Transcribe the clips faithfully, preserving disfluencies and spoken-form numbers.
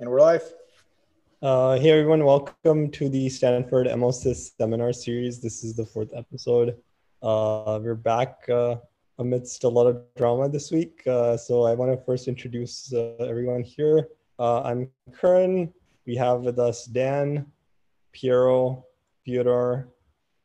And we're live. Uh, hey, everyone. Welcome to the Stanford MOSIS Seminar Series. This is the fourth episode. Uh, we're back uh, amidst a lot of drama this week. Uh, so I want to first introduce uh, everyone here. Uh, I'm Curran. We have with us Dan, Piero, Fyodor,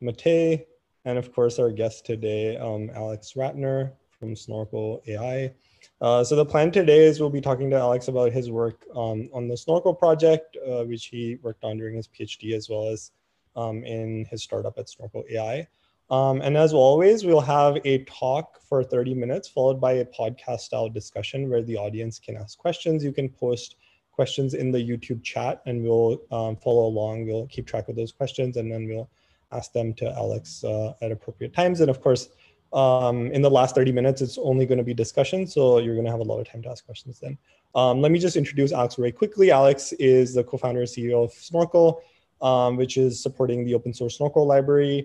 Matei, and of course our guest today, um, Alex Ratner from Snorkel A I. Uh, so the plan today is we'll be talking to Alex about his work um, on the Snorkel project, uh, which he worked on during his PhD, as well as um, in his startup at Snorkel A I. Um, and as always, we'll have a talk for thirty minutes, followed by a podcast style discussion where the audience can ask questions. You can post questions in the YouTube chat and we'll um, follow along. We'll keep track of those questions and then we'll ask them to Alex uh, at appropriate times. And of course, Um, in the last thirty minutes, it's only going to be discussion, so you're going to have a lot of time to ask questions then. Um, let me just introduce Alex very quickly. Alex is the co-founder and C E O of Snorkel, um, which is supporting the open source Snorkel library,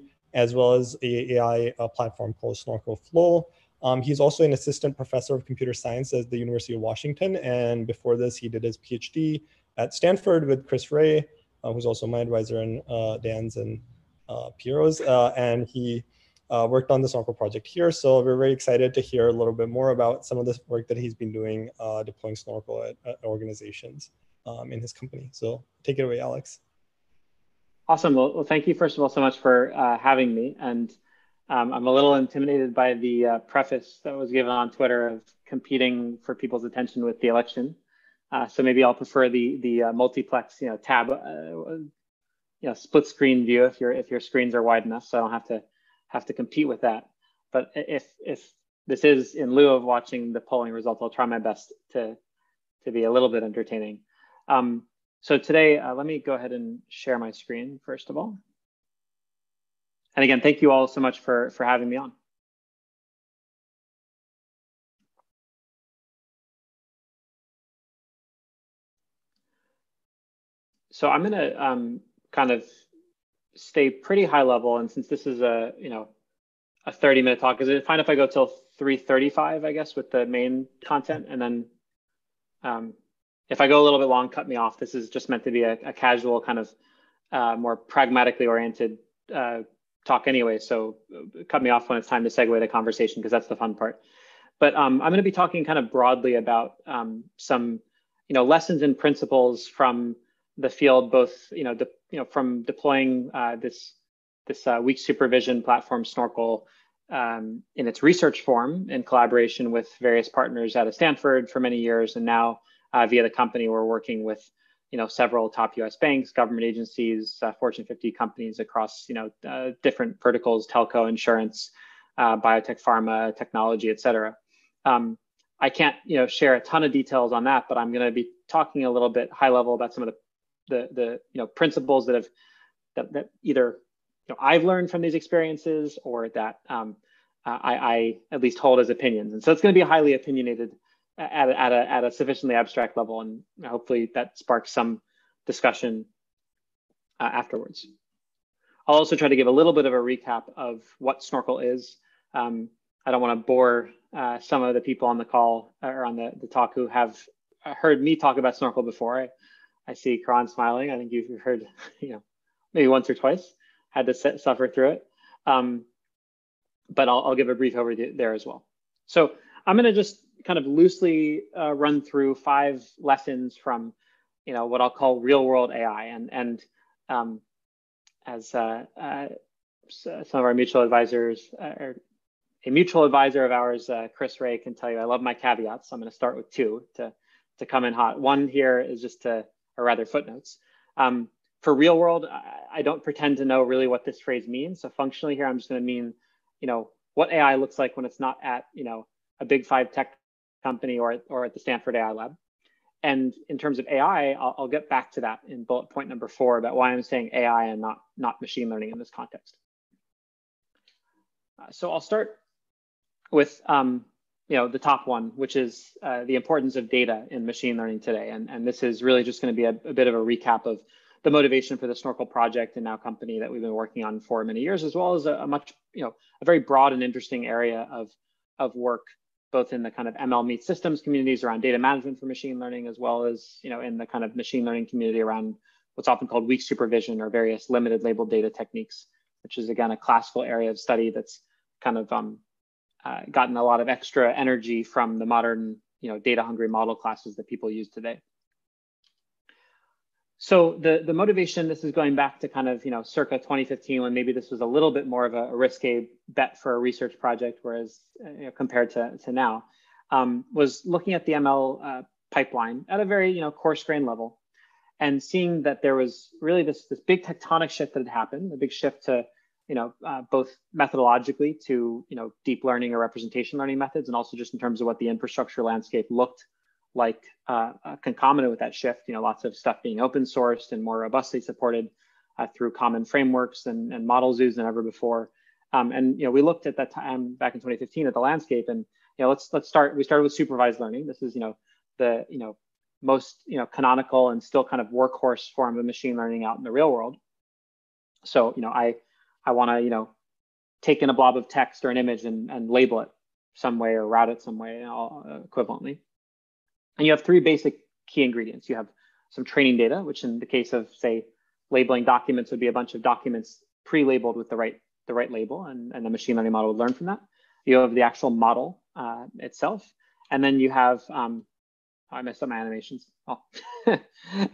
as well as a AI uh, platform called Snorkel Flow. Um, he's also an assistant professor of computer science at the University of Washington, and before this, he did his PhD at Stanford with Chris Ray, uh, who's also my advisor and uh, Dan's and uh, Piero's, uh, and he Uh, worked on the Snorkel project here. So we're very excited to hear a little bit more about some of the work that he's been doing uh, deploying Snorkel at, at organizations um, in his company. So take it away, Alex. Awesome. Well, well thank you, first of all, so much for uh, having me. And um, I'm a little intimidated by the uh, preface that was given on Twitter of competing for people's attention with the election. Uh, so maybe I'll prefer the the uh, multiplex, you know, tab, uh, you know, split screen view if your if your screens are wide enough, so I don't have to have to compete with that. But if if this is in lieu of watching the polling results, I'll try my best to, to be a little bit entertaining. Um, so today, uh, let me go ahead and share my screen, first of all. And again, thank you all so much for, for having me on. So I'm gonna um, kind of stay pretty high level, and since this is a you know a thirty minute talk, is it fine if I go till three thirty-five, I guess, with the main content? And then um, if I go a little bit long, cut me off. This is just meant to be a, a casual kind of uh, more pragmatically oriented uh, talk anyway, so cut me off when it's time to segue the conversation, because that's the fun part. But um, I'm going to be talking kind of broadly about um, some you know lessons and principles from the field, both you know the you know, from deploying uh, this this uh, weak supervision platform Snorkel um, in its research form in collaboration with various partners out of Stanford for many years, and now uh, via the company we're working with, you know, several top U S banks, government agencies, uh, Fortune fifty companies across you know uh, different verticals: telco, insurance, uh, biotech, pharma, technology, et cetera. Um, I can't you know share a ton of details on that, but I'm going to be talking a little bit high level about some of the The, the you know principles that have that, that either you know I've learned from these experiences, or that um, I, I at least hold as opinions. And so it's going to be highly opinionated at a, at a at a sufficiently abstract level, and hopefully that sparks some discussion uh, afterwards. I'll also try to give a little bit of a recap of what Snorkel is. Um, I don't want to bore uh, some of the people on the call or on the, the talk who have heard me talk about Snorkel before. I, I see Karan smiling. I think you've heard, you know, maybe once or twice, had to sit, suffer through it. Um, but I'll, I'll give a brief overview there as well. So I'm going to just kind of loosely uh, run through five lessons from, you know, what I'll call real world A I. And and um, as uh, uh, some of our mutual advisors, uh, or a mutual advisor of ours, uh, Chris Ray, can tell you, I love my caveats. So I'm going to start with two to to come in hot. One here is just to or rather footnotes. Um, for real world, I, I don't pretend to know really what this phrase means. So functionally here, I'm just going to mean, you know, what A I looks like when it's not at, you know, a big five tech company or, or at the Stanford A I lab. And in terms of A I, I'll, I'll get back to that in bullet point number four about why I'm saying A I and not, not machine learning in this context. Uh, so I'll start with, um, you know, the top one, which is uh, the importance of data in machine learning today. And, and this is really just going to be a, a bit of a recap of the motivation for the Snorkel project and now company that we've been working on for many years, as well as a, a much, you know, a very broad and interesting area of, of work both in the kind of M L meets systems communities around data management for machine learning, as well as, you know, in the kind of machine learning community around what's often called weak supervision or various limited labeled data techniques, which is again a classical area of study that's kind of um, uh, gotten a lot of extra energy from the modern, you know, data hungry model classes that people use today. So the, the motivation, this is going back to kind of, you know, circa twenty fifteen, when maybe this was a little bit more of a, a risque bet for a research project, whereas, you know, compared to, to now, um, was looking at the M L uh, pipeline at a very, you know, coarse grain level, and seeing that there was really this, this big tectonic shift that had happened, a big shift to, you know, uh, both methodologically to, you know, deep learning or representation learning methods, and also just in terms of what the infrastructure landscape looked like uh, uh, concomitant with that shift, you know, lots of stuff being open sourced and more robustly supported uh, through common frameworks and, and model zoos than ever before. Um, and, you know, we looked at that time back in twenty fifteen at the landscape, and, you know, let's, let's start, we started with supervised learning. This is, you know, the, you know, most, you know, canonical and still kind of workhorse form of machine learning out in the real world. So, you know, I, I want to, you know, take in a blob of text or an image and, and label it some way or route it some way, you know, equivalently. And you have three basic key ingredients. You have some training data, which in the case of, say, labeling documents would be a bunch of documents pre-labeled with the right, the right label, and, and the machine learning model would learn from that. You have the actual model uh, itself. And then you have, um, oh, I messed up my animations. Oh.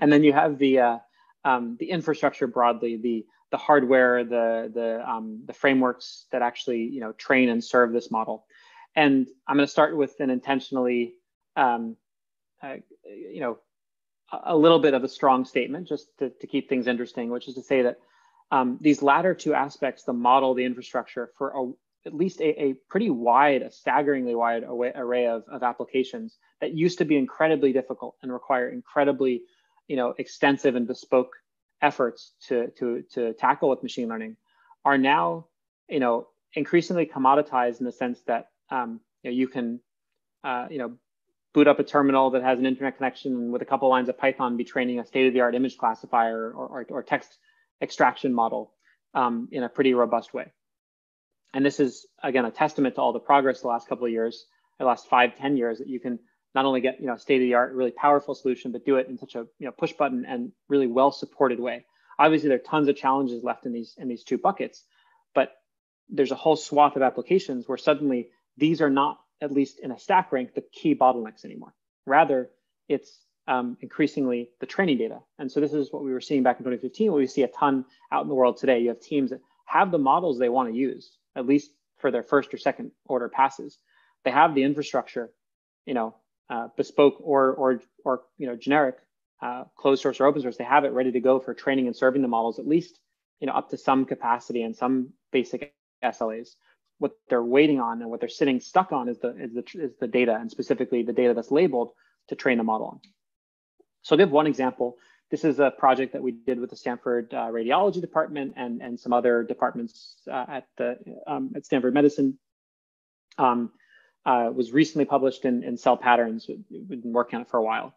And then you have the, uh, um, the infrastructure broadly, the, the hardware, the, the, um, the frameworks that actually, you know, train and serve this model. And I'm going to start with an intentionally, um, Uh, you know, a little bit of a strong statement just to, to keep things interesting, which is to say that um, these latter two aspects, the model, the infrastructure, for a, at least a, a pretty wide, a staggeringly wide array of, of applications that used to be incredibly difficult and require incredibly, you know, extensive and bespoke efforts to, to, to tackle with machine learning, are now, you know, increasingly commoditized in the sense that, um, you know, you can, uh, you know, boot up a terminal that has an internet connection with a couple lines of Python, be training a state-of-the-art image classifier or, or, or text extraction model um, in a pretty robust way. And this is, again, a testament to all the progress the last couple of years, the last five, ten years, that you can not only get, you know, state-of-the-art, really powerful solution, but do it in such a, you know, push button and really well-supported way. Obviously, there are tons of challenges left in these, in these two buckets, but there's a whole swath of applications where suddenly these are not, at least in a stack rank, the key bottlenecks anymore. Rather, it's um, increasingly the training data. And so this is what we were seeing back in twenty fifteen, what we see a ton out in the world today. You have teams that have the models they want to use, at least for their first or second order passes. They have the infrastructure, you know, uh, bespoke or, or, or, you know, generic, uh, closed source or open source. They have it ready to go for training and serving the models, at least, you know, up to some capacity and some basic S L As. What they're waiting on and what they're sitting stuck on is the, is the, is the data, and specifically the data that's labeled to train the model on. So I'll give one example. This is a project that we did with the Stanford uh, Radiology Department and, and some other departments uh, at, the, um, at Stanford Medicine. Um, uh, was recently published in, in Cell Patterns. We've been working on it for a while.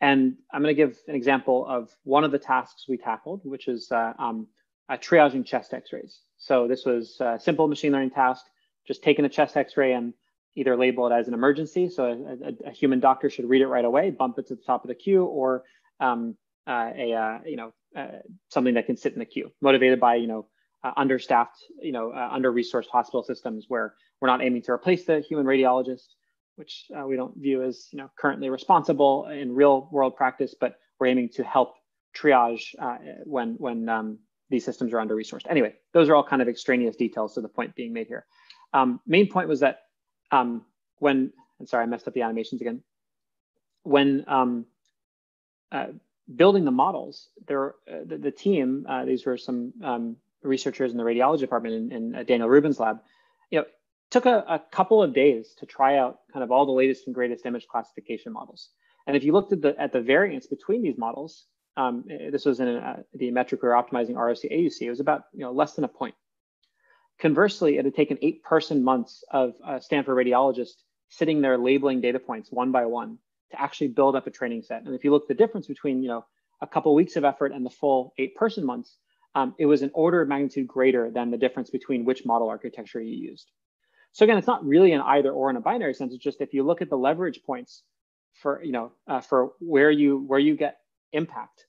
And I'm gonna give an example of one of the tasks we tackled, which is uh, um, Uh, triaging chest x-rays. So this was a simple machine learning task, just taking a chest x-ray and either label it as an emergency. So a, a, a human doctor should read it right away, bump it to the top of the queue, or um, uh, a, uh, you know, uh, something that can sit in the queue, motivated by, you know, uh, understaffed, you know, uh, under-resourced hospital systems where we're not aiming to replace the human radiologist, which uh, we don't view as, you know, currently responsible in real world practice, but we're aiming to help triage uh, when, when, um, these systems are under-resourced. Anyway, those are all kind of extraneous details to the point being made here. Um, main point was that um, when, I'm sorry, I messed up the animations again. When um, uh, building the models, there, uh, the, the team, uh, these were some um, researchers in the radiology department in, in uh, Daniel Rubin's lab, you know, took a, a couple of days to try out kind of all the latest and greatest image classification models. And if you looked at the, at the variance between these models, Um, this was in a, the metric we were optimizing, R O C A U C. It was about, you know, less than a point. Conversely, it had taken eight person months of uh, Stanford radiologists sitting there labeling data points one by one to actually build up a training set. And if you look at the difference between, you know, a couple weeks of effort and the full eight person months, um, it was an order of magnitude greater than the difference between which model architecture you used. So again, it's not really an either or in a binary sense. It's just if you look at the leverage points for, you know, uh, for where you where you get impact.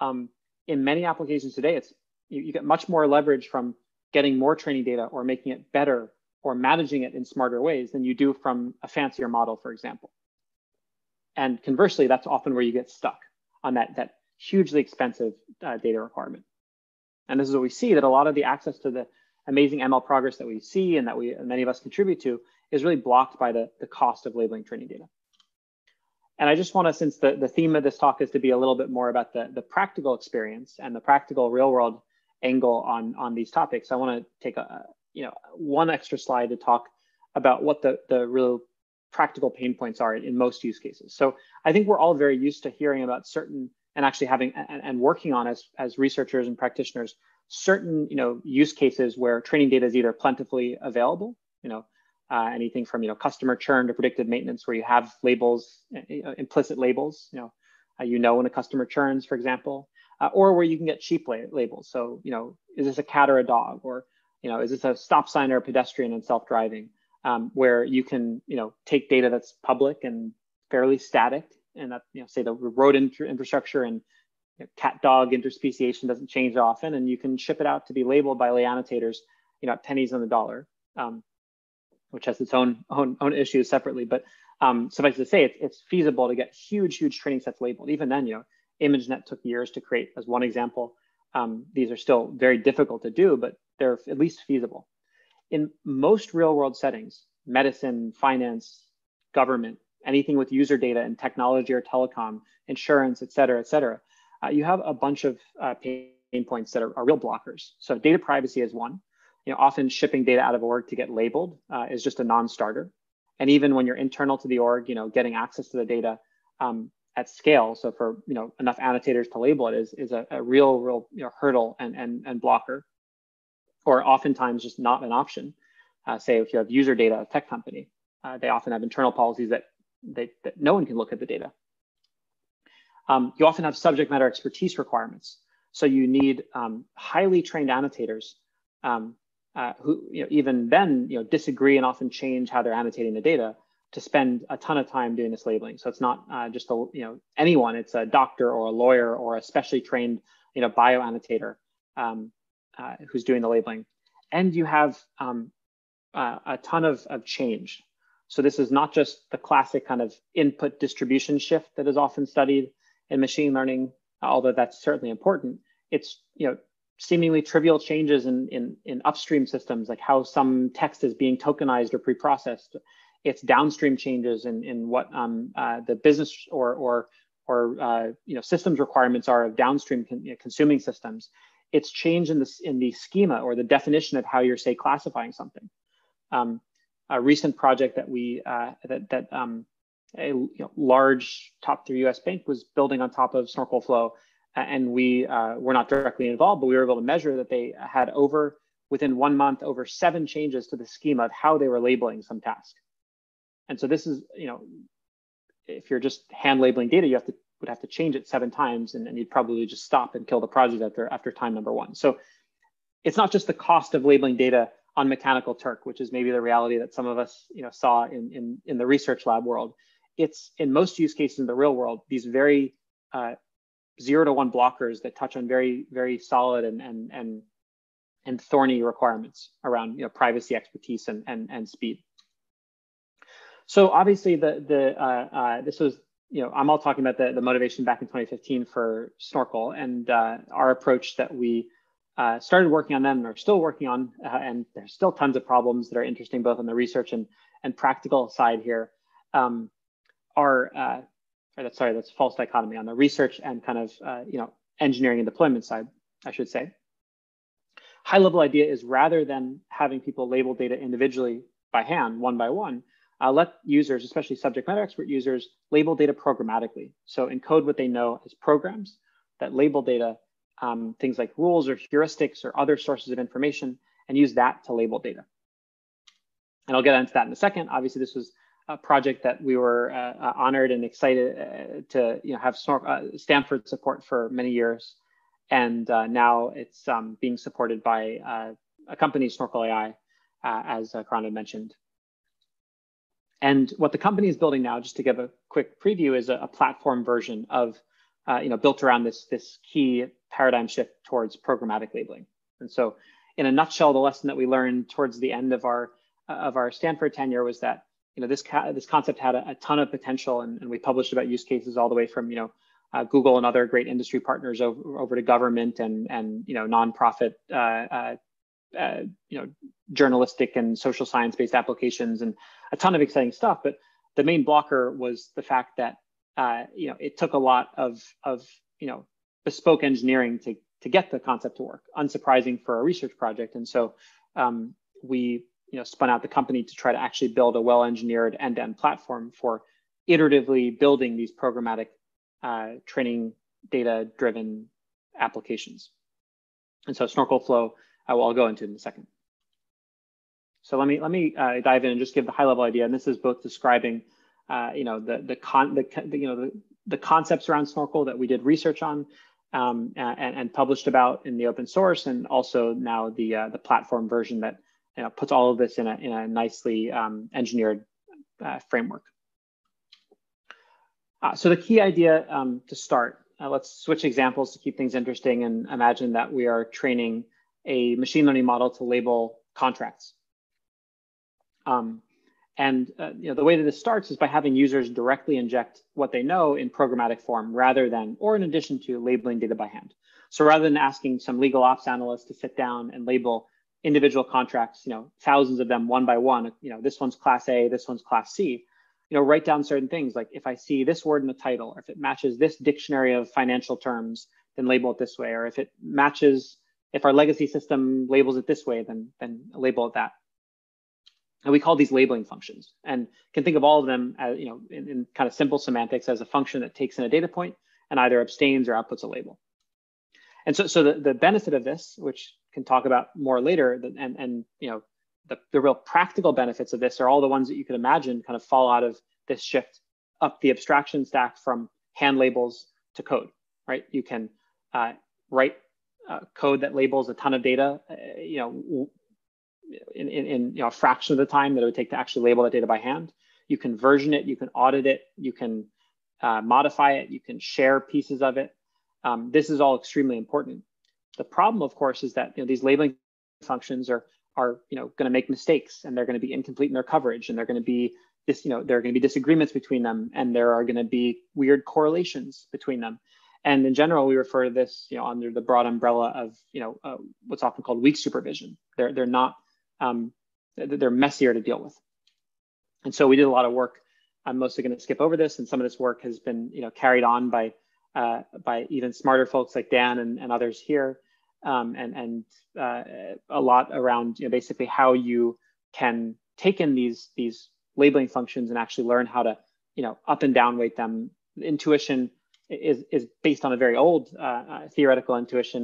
Um, in many applications today, it's you, you get much more leverage from getting more training data or making it better or managing it in smarter ways than you do from a fancier model, for example. And conversely, that's often where you get stuck on that, that hugely expensive uh, data requirement. And this is what we see, that a lot of the access to the amazing M L progress that we see and that we many of us contribute to is really blocked by the, the cost of labeling training data. And I just want to, since the, the theme of this talk is to be a little bit more about the, the practical experience and the practical real world angle on, on these topics, I want to take a, you know, one extra slide to talk about what the, the real practical pain points are in most use cases. So I think we're all very used to hearing about certain and actually having and, and working on as, as researchers and practitioners, certain, you know, use cases where training data is either plentifully available, you know, uh, anything from, you know, customer churn to predictive maintenance, where you have labels, uh, implicit labels, you know, uh, you know when a customer churns, for example, uh, or where you can get cheap la labels. So, you know, is this a cat or a dog? Or, you know, is this a stop sign or a pedestrian and self-driving? Um, where you can, you know, take data that's public and fairly static, and that, you know, say the road inter infrastructure and you know, cat-dog interspeciation doesn't change often, and you can ship it out to be labeled by lay annotators, you know, at pennies on the dollar, um, which has its own own, own issues separately. But um, suffice to say, it's, it's feasible to get huge, huge training sets labeled. Even then, you know, ImageNet took years to create, as one example. Um, these are still very difficult to do, but they're at least feasible. In most real world settings, medicine, finance, government, anything with user data and technology or telecom, insurance, et cetera, et cetera, uh, you have a bunch of uh, pain points that are, are real blockers. So data privacy is one. You know, often shipping data out of org to get labeled uh, is just a non-starter. And even when you're internal to the org, you know, getting access to the data um, at scale, so for, you know, enough annotators to label it is, is a, a real, real you know, hurdle and, and, and blocker. Or oftentimes just not an option. Uh, say if you have user data of a tech company, uh, they often have internal policies that, they, that no one can look at the data. Um, you often have subject matter expertise requirements. So you need um, highly trained annotators um, uh, who you know, even then you know, disagree and often change how they're annotating the data to spend a ton of time doing this labeling. So it's not uh, just a, you know, anyone, it's a doctor or a lawyer or a specially trained you know, bioannotator um, Uh, who's doing the labeling. And you have um, uh, a ton of, of change. So this is not just the classic kind of input distribution shift that is often studied in machine learning, although that's certainly important. It's you know seemingly trivial changes in, in, in upstream systems, like how some text is being tokenized or pre-processed. It's downstream changes in, in what um, uh, the business or, or, or uh, you know systems requirements are of downstream con you know, consuming systems. It's change in the, in the schema or the definition of how you're, say, classifying something. Um, a recent project that we, uh, that, that um, a you know, large top three U S bank was building on top of Snorkel Flow, and we uh, were not directly involved, but we were able to measure that they had over, within one month, over seven changes to the schema of how they were labeling some task. And so this is, you know, if you're just hand labeling data, you have to would have to change it seven times, and, and you'd probably just stop and kill the project after, after time number one. So it's not just the cost of labeling data on Mechanical Turk, which is maybe the reality that some of us you know, saw in, in, in the research lab world. It's in most use cases in the real world, these very uh, zero to one blockers that touch on very, very solid and, and, and, and thorny requirements around you know, privacy, expertise, and, and, and speed. So obviously the, the, uh, uh, this was you know, I'm all talking about the, the motivation back in twenty fifteen for Snorkel and uh, our approach that we uh, started working on them and are still working on, uh, and there's still tons of problems that are interesting both on the research and, and practical side here. Um, our, uh, or that's, sorry, that's a false dichotomy on the research and kind of, uh, you know, engineering and deployment side, I should say. High level idea is rather than having people label data individually by hand, one by one, Uh, let users, especially subject matter expert users, label data programmatically. So encode what they know as programs that label data, um, things like rules or heuristics or other sources of information, and use that to label data. And I'll get into that in a second. Obviously, this was a project that we were uh, uh, honored and excited uh, to you know, have Snor uh, Stanford support for many years. And uh, now it's um, being supported by uh, a company, Snorkel A I, uh, as uh, Karana mentioned. And what the company is building now, just to give a quick preview, is a, a platform version of, uh, you know, built around this, this key paradigm shift towards programmatic labeling. And so in a nutshell, the lesson that we learned towards the end of our, uh, of our Stanford tenure was that, you know, this, ca this concept had a, a ton of potential, and, and we published about use cases all the way from, you know, uh, Google and other great industry partners over, over to government and, and, you know, nonprofit, uh, uh, Uh, you know, journalistic and social science-based applications, and a ton of exciting stuff. But the main blocker was the fact that uh, you know, it took a lot of of you know, bespoke engineering to to get the concept to work. Unsurprising for a research project, and so um, we you know, spun out the company to try to actually build a well-engineered end-to-end platform for iteratively building these programmatic uh, training data-driven applications. And so Snorkel Flow, I will, I'll go into it in a second. So let me let me uh, dive in and just give the high level idea. And this is both describing, uh, you know, the the con the, the you know the, the concepts around Snorkel that we did research on, um, and, and published about in the open source, and also now the uh, the platform version that, you know, puts all of this in a in a nicely um, engineered uh, framework. Uh, so the key idea um, to start. Uh, let's switch examples to keep things interesting, and imagine that we are training a machine learning model to label contracts. Um, and uh, you know, the way that this starts is by having users directly inject what they know in programmatic form, rather than, or in addition to, labeling data by hand. So rather than asking some legal ops analyst to sit down and label individual contracts, you know, thousands of them one by one, you know, this one's class A, this one's class C, you know, write down certain things like, if I see this word in the title, or if it matches this dictionary of financial terms, then label it this way, or if it matches, if our legacy system labels it this way, then, then label it that. And we call these labeling functions, and can think of all of them as, you know, in, in kind of simple semantics, as a function that takes in a data point and either abstains or outputs a label. And so, so the, the benefit of this, which can talk about more later, and, and you know, the, the real practical benefits of this are all the ones that you could imagine kind of fall out of this shift up the abstraction stack from hand labels to code, right? You can uh, write Uh, code that labels a ton of data, uh, you know, in, in, in you know, a fraction of the time that it would take to actually label that data by hand. You can version it, you can audit it, you can uh, modify it, you can share pieces of it. Um, this is all extremely important. The problem, of course, is that, you know, these labeling functions are are you know, going to make mistakes, and they're going to be incomplete in their coverage, and they're going to be this you know there are going to be disagreements between them, and there are going to be weird correlations between them. And in general, we refer to this, you know, under the broad umbrella of, you know, uh, what's often called weak supervision. They're they're not, um, they're messier to deal with. And so we did a lot of work. I'm mostly going to skip over this, and some of this work has been, you know, carried on by uh, by even smarter folks like Dan and, and others here, um, and and uh, a lot around, you know, basically how you can take in these these labeling functions and actually learn how to, you know, up and down weight them. Intuition Is, is based on a very old uh, uh, theoretical intuition,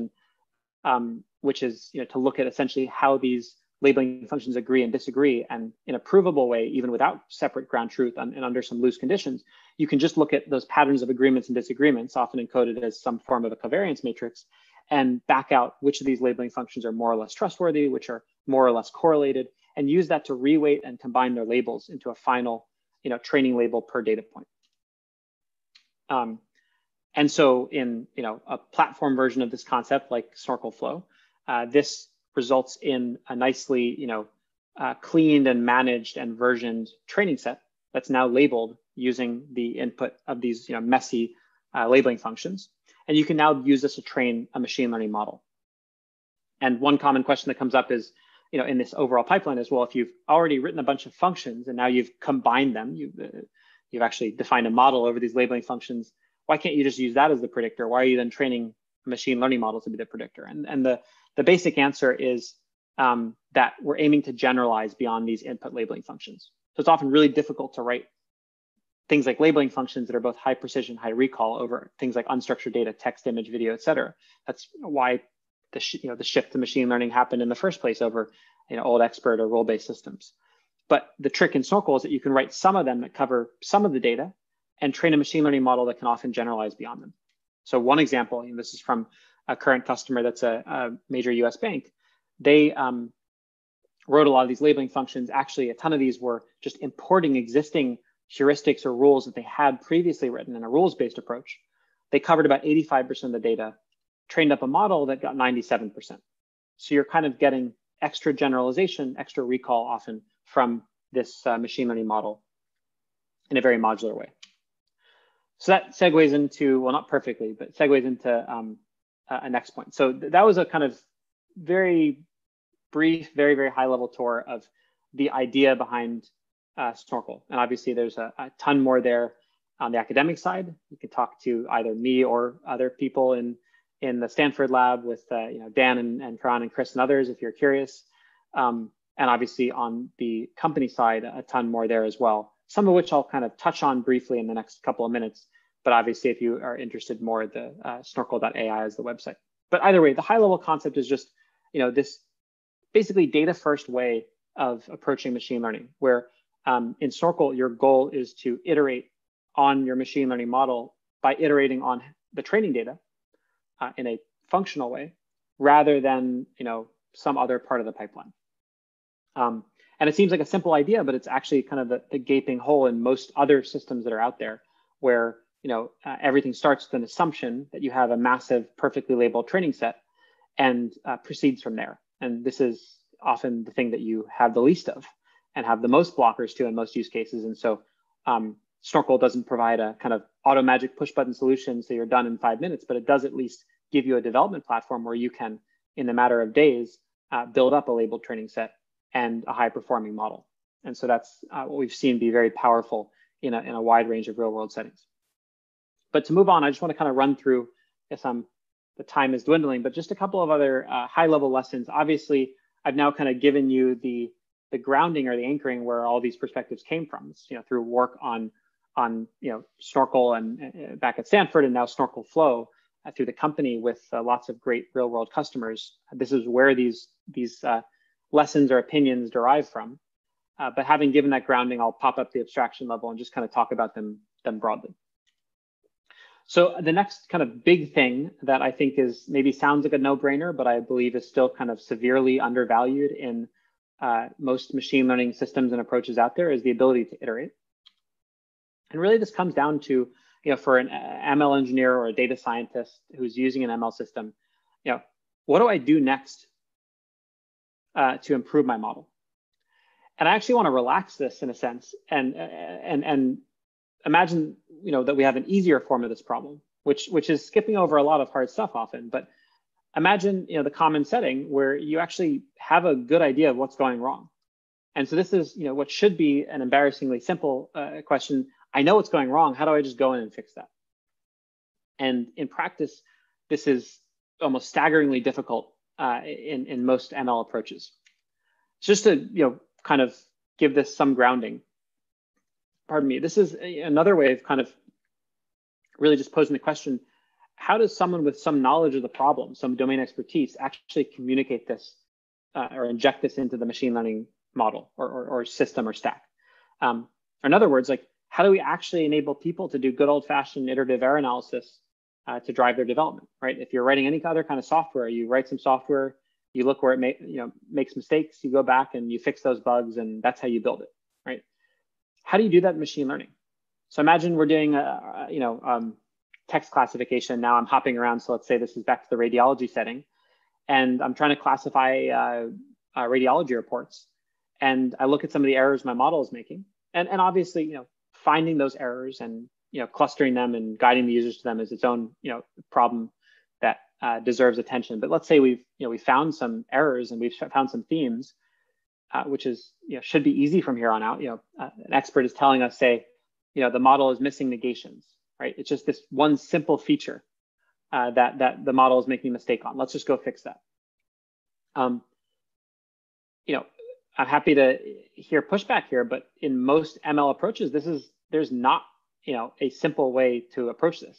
um, which is, you know, to look at essentially how these labeling functions agree and disagree, and in a provable way, even without separate ground truth and, and under some loose conditions, you can just look at those patterns of agreements and disagreements, often encoded as some form of a covariance matrix, and back out which of these labeling functions are more or less trustworthy, which are more or less correlated, and use that to reweight and combine their labels into a final, you know, training label per data point. Um, And so in, you know, a platform version of this concept like Snorkel Flow, uh, this results in a nicely, you know, uh, cleaned and managed and versioned training set that's now labeled using the input of these, you know, messy uh, labeling functions. And you can now use this to train a machine learning model. And one common question that comes up is, you know, in this overall pipeline is, well, if you've already written a bunch of functions and now you've combined them, you've, uh, you've actually defined a model over these labeling functions, why can't you just use that as the predictor? Why are you then training a machine learning model to be the predictor? And, and the, the basic answer is um, that we're aiming to generalize beyond these input labeling functions. So it's often really difficult to write things like labeling functions that are both high precision, high recall over things like unstructured data, text, image, video, et cetera. That's why the, sh you know, the shift to machine learning happened in the first place over, you know, old expert or role-based systems. But the trick in Snorkel is that you can write some of them that cover some of the data, and train a machine learning model that can often generalize beyond them. So one example, and this is from a current customer that's a, a major U S bank, they um, wrote a lot of these labeling functions. Actually, a ton of these were just importing existing heuristics or rules that they had previously written in a rules-based approach. They covered about eighty-five percent of the data, trained up a model that got ninety-seven percent. So you're kind of getting extra generalization, extra recall often from this uh, machine learning model in a very modular way. So that segues into, well, not perfectly, but segues into um, uh, a next point. So th that was a kind of very brief, very, very high level tour of the idea behind uh, Snorkel. And obviously there's a, a ton more there on the academic side. You can talk to either me or other people in, in the Stanford lab with uh, you know, Dan and, and Karan and Chris and others if you're curious. Um, and obviously on the company side, a ton more there as well. Some of which I'll kind of touch on briefly in the next couple of minutes. But obviously, if you are interested more, the uh, snorkel dot A I is the website. But either way, the high level concept is just, you know, this basically data first way of approaching machine learning, where um, in Snorkel, your goal is to iterate on your machine learning model by iterating on the training data uh, in a functional way, rather than, you know, some other part of the pipeline. Um, And it seems like a simple idea, but it's actually kind of the, the gaping hole in most other systems that are out there, where you know uh, everything starts with an assumption that you have a massive, perfectly labeled training set, and uh, proceeds from there. And this is often the thing that you have the least of, and have the most blockers to in most use cases. And so um, Snorkel doesn't provide a kind of auto magic push button solution, so you're done in five minutes. But it does at least give you a development platform where you can, in the matter of days, uh, build up a labeled training set and a high performing model. And so that's uh, what we've seen be very powerful in a, in a wide range of real world settings. But to move on, I just want to kind of run through, I guess I'm, the time is dwindling, but just a couple of other uh, high level lessons. Obviously, I've now kind of given you the, the grounding or the anchoring where all these perspectives came from, it's, you know, through work on, on you know, Snorkel and uh, back at Stanford, and now Snorkel Flow uh, through the company with uh, lots of great real world customers. This is where these, these uh, lessons or opinions derived from. Uh, but having given that grounding, I'll pop up the abstraction level and just kind of talk about them, them broadly. So the next kind of big thing that I think is maybe sounds like a no-brainer, but I believe is still kind of severely undervalued in uh, most machine learning systems and approaches out there is the ability to iterate. And really this comes down to, you know, for an M L engineer or a data scientist who's using an M L system, you know, what do I do next Uh, to improve my model? And I actually want to relax this in a sense and and and imagine, you know, that we have an easier form of this problem, which which is skipping over a lot of hard stuff often. But imagine, you know, the common setting where you actually have a good idea of what's going wrong. And so this is, you know, what should be an embarrassingly simple uh, question. I know what's going wrong. How do I just go in and fix that? And in practice, this is almost staggeringly difficult Uh, in, in most M L approaches. Just to, you know, kind of give this some grounding, pardon me, this is a, another way of kind of really just posing the question, how does someone with some knowledge of the problem, some domain expertise, actually communicate this uh, or inject this into the machine learning model or, or, or system or stack? Um, or in other words, like, how do we actually enable people to do good old fashioned iterative error analysis Uh, to drive their development, right? If you're writing any other kind of software, you write some software, you look where it may, you know, makes mistakes, you go back and you fix those bugs, and that's how you build it, right? How do you do that in machine learning? So imagine we're doing, a, you know, um, text classification. Now I'm hopping around. So let's say this is back to the radiology setting, and I'm trying to classify uh, uh, radiology reports. And I look at some of the errors my model is making, and and obviously, you know, finding those errors and you know, clustering them and guiding the users to them is its own, you know, problem that uh, deserves attention. But let's say we've, you know, we found some errors and we've found some themes, uh, which is, you know, should be easy from here on out. You know, uh, an expert is telling us, say, you know, the model is missing negations, right? It's just this one simple feature uh, that that the model is making a mistake on. Let's just go fix that. Um, you know, I'm happy to hear pushback here, but in most M L approaches, this is there's not you know, a simple way to approach this.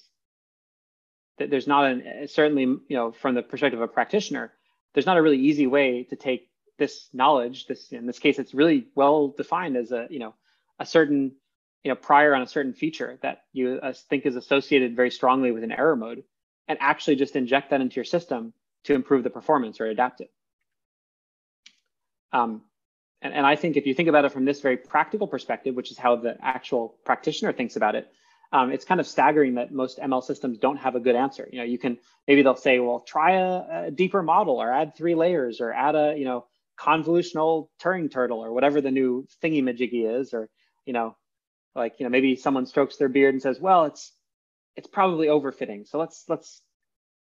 That there's not an, certainly, you know, from the perspective of a practitioner, there's not a really easy way to take this knowledge, this, in this case, it's really well defined as a, you know, a certain, you know, prior on a certain feature that you uh, think is associated very strongly with an error mode, and actually just inject that into your system to improve the performance or adapt it. Um, And, and I think if you think about it from this very practical perspective, which is how the actual practitioner thinks about it, um, it's kind of staggering that most M L systems don't have a good answer. You know, you can, maybe they'll say, well, try a, a deeper model or add three layers or add a, you know, convolutional Turing turtle or whatever the new thingy-majiggy is, or, you know, like, you know, maybe someone strokes their beard and says, well, it's, it's probably overfitting. So let's, let's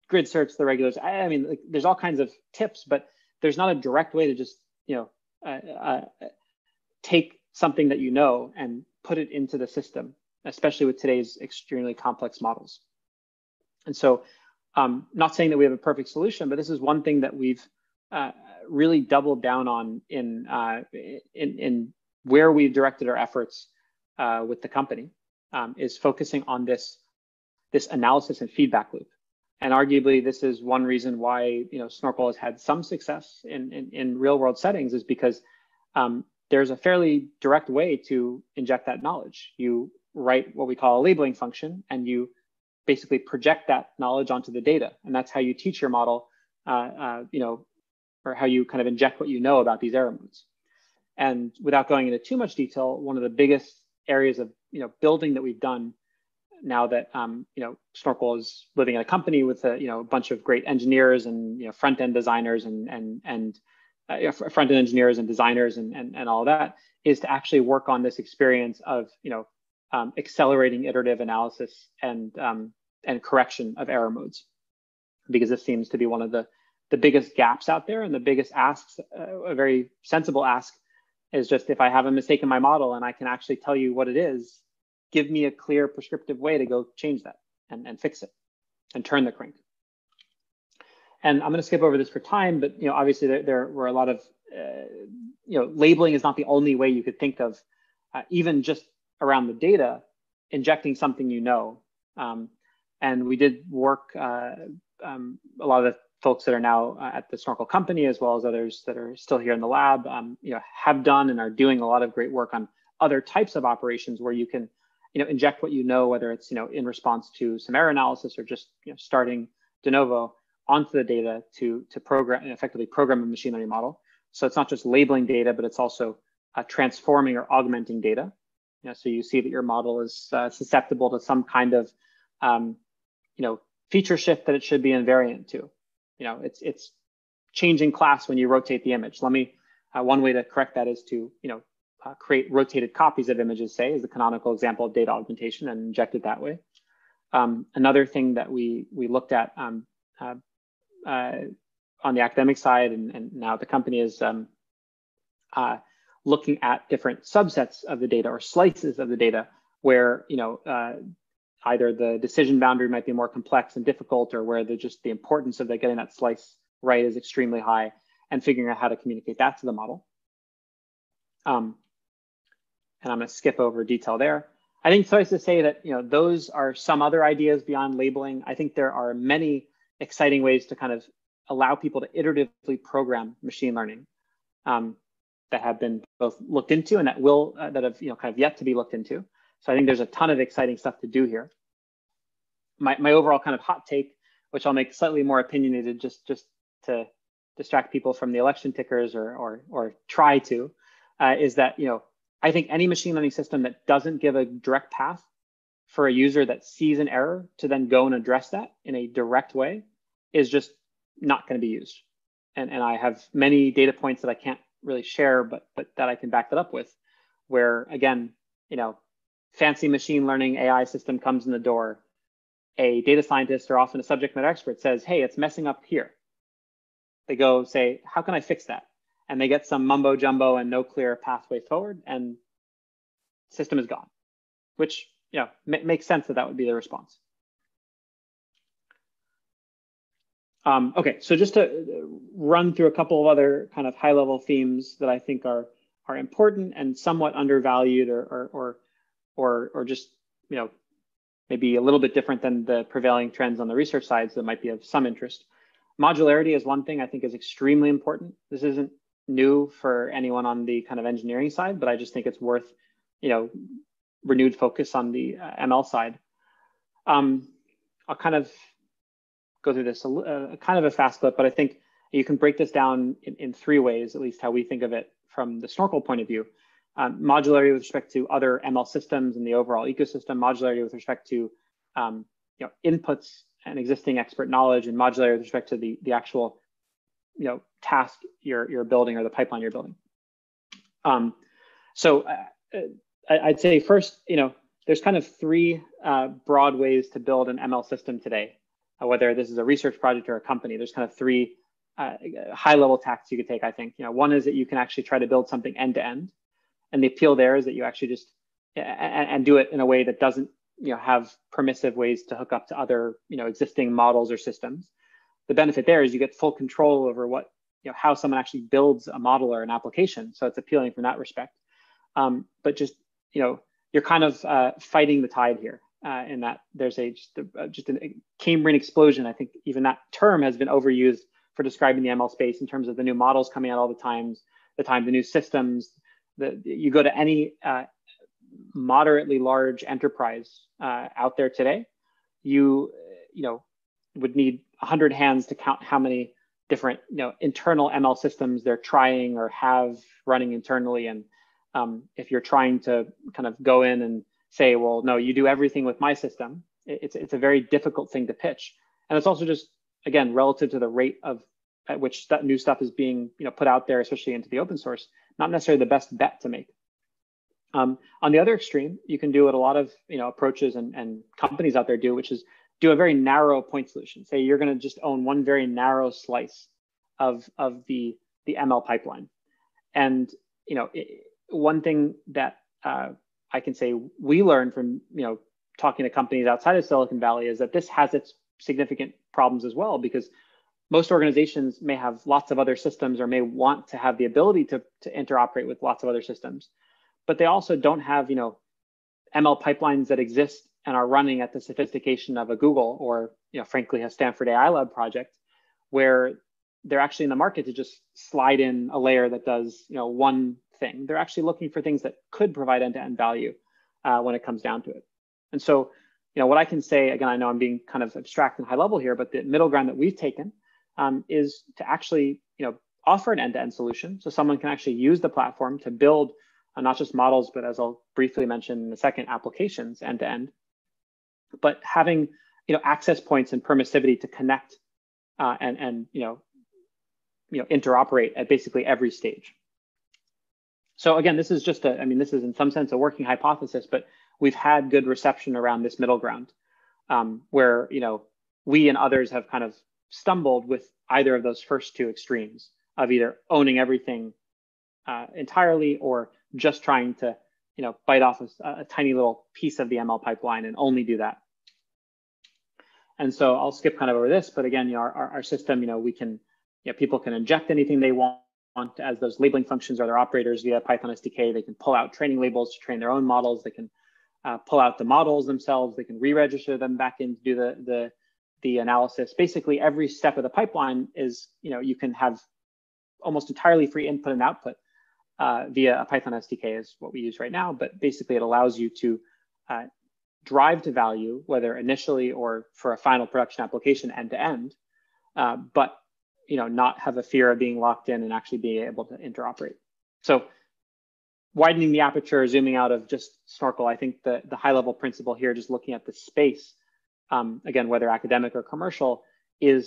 grid search the regulars. I, I mean, like, there's all kinds of tips, but there's not a direct way to just, you know, Uh, uh, take something that you know and put it into the system, especially with today's extremely complex models. And so, um, not saying that we have a perfect solution, but this is one thing that we've uh, really doubled down on in, uh, in, in where we've directed our efforts uh, with the company, um, is focusing on this, this analysis and feedback loop. And arguably, this is one reason why, you know, Snorkel has had some success in, in, in real world settings, is because um, there's a fairly direct way to inject that knowledge. You write what we call a labeling function, and you basically project that knowledge onto the data. And that's how you teach your model, uh, uh, you know, or how you kind of inject what you know about these error modes. And without going into too much detail, one of the biggest areas of, you know, building that we've done now that, um, you know, Snorkel is living in a company with a, you know, a bunch of great engineers and, you know, front-end designers and, and, and uh, front-end engineers and designers and, and, and all that, is to actually work on this experience of, you know, um, accelerating iterative analysis and, um, and correction of error modes, because this seems to be one of the, the biggest gaps out there and the biggest asks. Uh, a very sensible ask is just, if I have a mistake in my model and I can actually tell you what it is, give me a clear prescriptive way to go change that and, and fix it and turn the crank. And I'm going to skip over this for time, but, you know, obviously there, there were a lot of, uh, you know, labeling is not the only way you could think of, uh, even just around the data, injecting something, you know. Um, and we did work, uh, um, a lot of the folks that are now uh, at the Snorkel company, as well as others that are still here in the lab, um, you know, have done and are doing a lot of great work on other types of operations where you can, you know, inject what you know, whether it's, you know, in response to some error analysis or just, you know, starting de novo onto the data to, to program and effectively program a machine learning model. So it's not just labeling data, but it's also uh, transforming or augmenting data. You know, so you see that your model is uh, susceptible to some kind of, um, you know, feature shift that it should be invariant to. You know, it's, it's changing class when you rotate the image. Let me, uh, one way to correct that is to, you know, Uh, create rotated copies of images, say, is the canonical example of data augmentation, and inject it that way. Um, another thing that we we looked at um, uh, uh, on the academic side and, and now the company is um, uh, looking at different subsets of the data or slices of the data where, you know, uh, either the decision boundary might be more complex and difficult, or where the just the importance of the getting that slice right is extremely high, and figuring out how to communicate that to the model. Um, And I'm going to skip over detail there. I think suffice to say that, you know, those are some other ideas beyond labeling. I think there are many exciting ways to kind of allow people to iteratively program machine learning um, that have been both looked into and that will uh, that have, you know, kind of yet to be looked into. So I think there's a ton of exciting stuff to do here. My my overall kind of hot take, which I'll make slightly more opinionated, just just to distract people from the election tickers, or or or try to, uh, is that, you know, I think any machine learning system that doesn't give a direct path for a user that sees an error to then go and address that in a direct way is just not going to be used. And, and I have many data points that I can't really share, but, but that I can back that up with, where, again, you know, fancy machine learning A I system comes in the door. A data scientist, or often a subject matter expert, says, hey, it's messing up here. They go say, how can I fix that? And they get some mumbo jumbo and no clear pathway forward, and system is gone, which, you know, ma makes sense that that would be the response. Um, okay, so just to run through a couple of other kind of high level themes that I think are are important and somewhat undervalued, or or or or, or just, you know, maybe a little bit different than the prevailing trends on the research side, so that might be of some interest. Modularity is one thing I think is extremely important. This isn't new for anyone on the kind of engineering side, but I just think it's worth, you know, renewed focus on the uh, M L side. Um, I'll kind of go through this a, uh, kind of a fast clip, but I think you can break this down in, in three ways, at least how we think of it from the Snorkel point of view. Um, modularity with respect to other M L systems and the overall ecosystem, modularity with respect to um, you know, inputs and existing expert knowledge, and modularity with respect to the, the actual you know, task you're, you're building or the pipeline you're building. Um, so uh, I, I'd say first, you know, there's kind of three uh, broad ways to build an M L system today. Uh, whether this is a research project or a company, there's kind of three uh, high-level tactics you could take, I think. You know, one is that you can actually try to build something end-to-end. And the appeal there is that you actually just and, and do it in a way that doesn't, you know, have permissive ways to hook up to other, you know, existing models or systems. The benefit there is you get full control over what, you know, how someone actually builds a model or an application. So it's appealing from that respect. Um, but just, you know, you're kind of uh, fighting the tide here uh, in that there's a just, a, just a Cambrian explosion. I think even that term has been overused for describing the M L space in terms of the new models coming out all the times, the time, the new systems. The, you go to any uh, moderately large enterprise uh, out there today, you you know would need one hundred hands to count how many different you know internal M L systems they're trying or have running internally. And um, if you're trying to kind of go in and say, well, no, you do everything with my system, it's it's a very difficult thing to pitch. And it's also just again relative to the rate of at which that new stuff is being you know put out there, especially into the open source. Not necessarily the best bet to make. Um, on the other extreme, you can do what a lot of you know approaches and, and companies out there do, which is do a very narrow point solution. Say you're going to just own one very narrow slice of of the the M L pipeline. And you know it, one thing that uh, I can say we learned from you know talking to companies outside of Silicon Valley is that this has its significant problems as well, because most organizations may have lots of other systems or may want to have the ability to, to interoperate with lots of other systems, but they also don't have, you know, M L pipelines that exist and are running at the sophistication of a Google or, you know, frankly, a Stanford A I Lab project, where they're actually in the market to just slide in a layer that does, you know, one thing. They're actually looking for things that could provide end-to-end value uh, when it comes down to it. And so, you know, what I can say, again, I know I'm being kind of abstract and high level here, but the middle ground that we've taken Um, is to actually, you know, offer an end-to-end solution, so someone can actually use the platform to build uh, not just models, but as I'll briefly mention in a second, applications end-to-end. But having, you know, access points and permissivity to connect uh, and and you know, you know, interoperate at basically every stage. So again, this is just a, I mean, this is in some sense a working hypothesis, but we've had good reception around this middle ground, um, where you know we and others have kind of stumbled with either of those first two extremes of either owning everything uh, entirely or just trying to, you know, bite off a, a tiny little piece of the M L pipeline and only do that. And so I'll skip kind of over this, but again, you know, our, our, our system, you know, we can, you know, people can inject anything they want as those labeling functions or their operators via Python S D K. They can pull out training labels to train their own models. They can uh, pull out the models themselves. They can re-register them back in to do the, the the analysis. Basically every step of the pipeline is, you know, you can have almost entirely free input and output uh, via a Python S D K is what we use right now, but basically it allows you to uh, drive to value, whether initially or for a final production application end to end, uh, but, you know, not have a fear of being locked in and actually being able to interoperate. So widening the aperture, zooming out of just Snorkel, I think the, the high level principle here, just looking at the space, Um, again, whether academic or commercial, is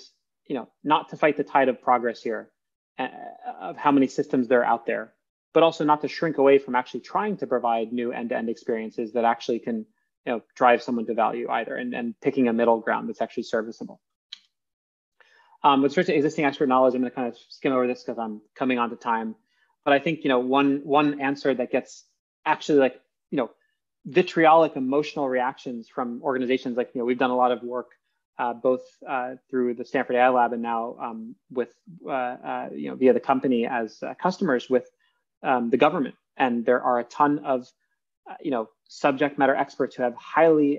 you know not to fight the tide of progress here, uh, of how many systems there are out there, but also not to shrink away from actually trying to provide new end-to-end experiences that actually can you know drive someone to value either, and, and picking a middle ground that's actually serviceable. Um, with respect to existing expert knowledge, I'm going to kind of skim over this because I'm coming on to time, but I think you know one one answer that gets actually like you know. vitriolic emotional reactions from organizations like, you know, we've done a lot of work uh, both uh, through the Stanford A I Lab and now um, with, uh, uh, you know, via the company as uh, customers with um, the government. And there are a ton of, uh, you know, subject matter experts who have highly,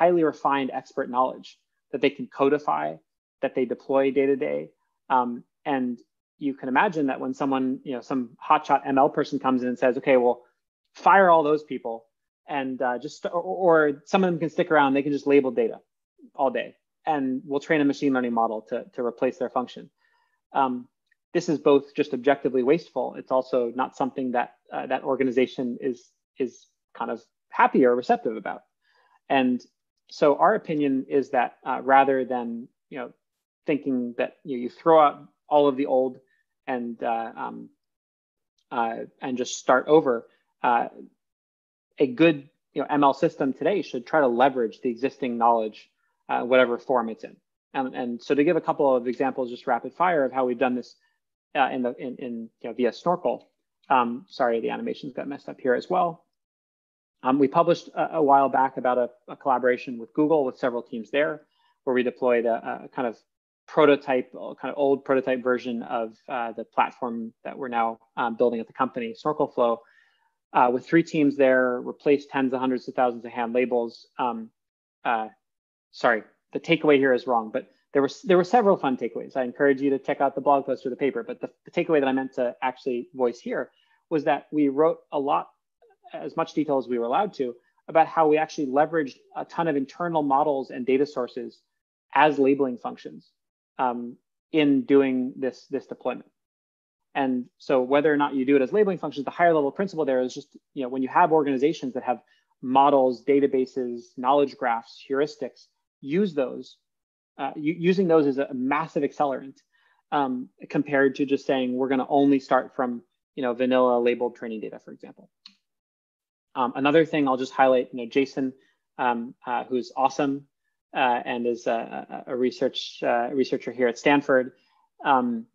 highly refined expert knowledge that they can codify, that they deploy day to day. Um, and you can imagine that when someone, you know, some hotshot M L person comes in and says, okay, well, fire all those people. And uh, just, or, or some of them can stick around, they can just label data all day and we'll train a machine learning model to, to replace their function. Um, this is both just objectively wasteful. It's also not something that uh, that organization is is kind of happy or receptive about. And so our opinion is that uh, rather than you know thinking that you know, you throw out all of the old and uh, um, uh, and just start over, uh, a good you know M L system today should try to leverage the existing knowledge, uh, whatever form it's in. And, and so to give a couple of examples, just rapid fire of how we've done this uh, in the in, in you know, via Snorkel. Um, sorry, the animations got messed up here as well. Um, we published a, a while back about a, a collaboration with Google with several teams there, where we deployed a, a kind of prototype, kind of old prototype version of uh, the platform that we're now um, building at the company, Snorkel Flow, uh, with three teams there, replaced tens of hundreds of thousands of hand labels. Um, uh, sorry. The takeaway here is wrong, but there were, there were several fun takeaways. I encourage you to check out the blog post or the paper, but the, the takeaway that I meant to actually voice here was that we wrote a lot, as much detail as we were allowed to, about how we actually leveraged a ton of internal models and data sources as labeling functions um, in doing this, this deployment. And so whether or not you do it as labeling functions, the higher level principle there is just, you know, when you have organizations that have models, databases, knowledge graphs, heuristics, use those, uh, using those is a massive accelerant um, compared to just saying, we're gonna only start from, you know, vanilla labeled training data, for example. Um, another thing I'll just highlight, you know, Jason, um, uh, who's awesome uh, and is a, a research uh, researcher here at Stanford. Um,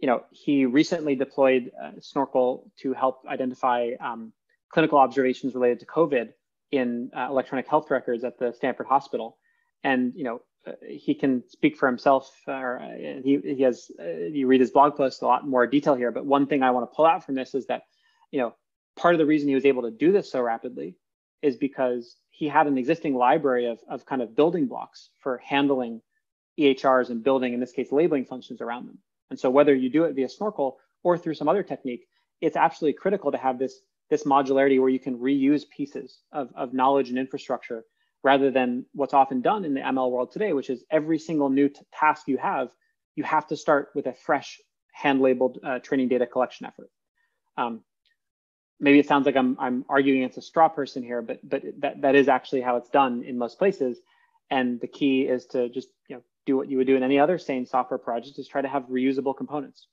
you know, he recently deployed uh, Snorkel to help identify um, clinical observations related to COVID in uh, electronic health records at the Stanford hospital. And, you know, uh, he can speak for himself, or uh, he, he has, uh, you read his blog post a lot more detail here, but one thing I want to pull out from this is that, you know, part of the reason he was able to do this so rapidly is because he had an existing library of, of kind of building blocks for handling E H Rs and building, in this case, labeling functions around them. And so whether you do it via Snorkel or through some other technique, it's absolutely critical to have this, this modularity where you can reuse pieces of, of knowledge and infrastructure, rather than what's often done in the M L world today, which is every single new task you have, you have to start with a fresh hand-labeled uh, training data collection effort. Um, maybe it sounds like I'm, I'm arguing against a straw person here, but, but that, that is actually how it's done in most places. And the key is to just you know, do what you would do in any other sane software project, is try to have reusable components.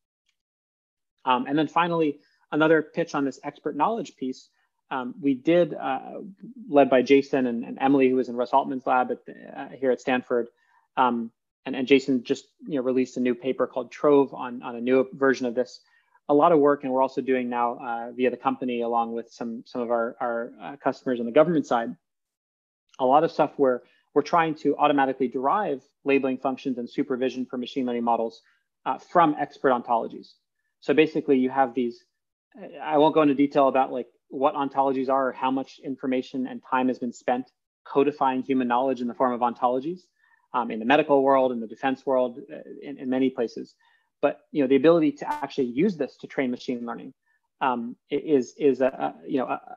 Um, and then finally, another pitch on this expert knowledge piece. Um, we did, uh, led by Jason and, and Emily, who was in Russ Altman's lab at the, uh, here at Stanford, um, and, and Jason just you know, released a new paper called Trove on, on a new version of this. A lot of work, and we're also doing now uh, via the company, along with some, some of our, our uh, customers on the government side, a lot of stuff where we're trying to automatically derive labeling functions and supervision for machine learning models uh, from expert ontologies. So basically you have these, I won't go into detail about like what ontologies are, or how much information and time has been spent codifying human knowledge in the form of ontologies um, in the medical world, in the defense world, uh, in, in many places. But you know, the ability to actually use this to train machine learning um, is is a, a, you know a, a,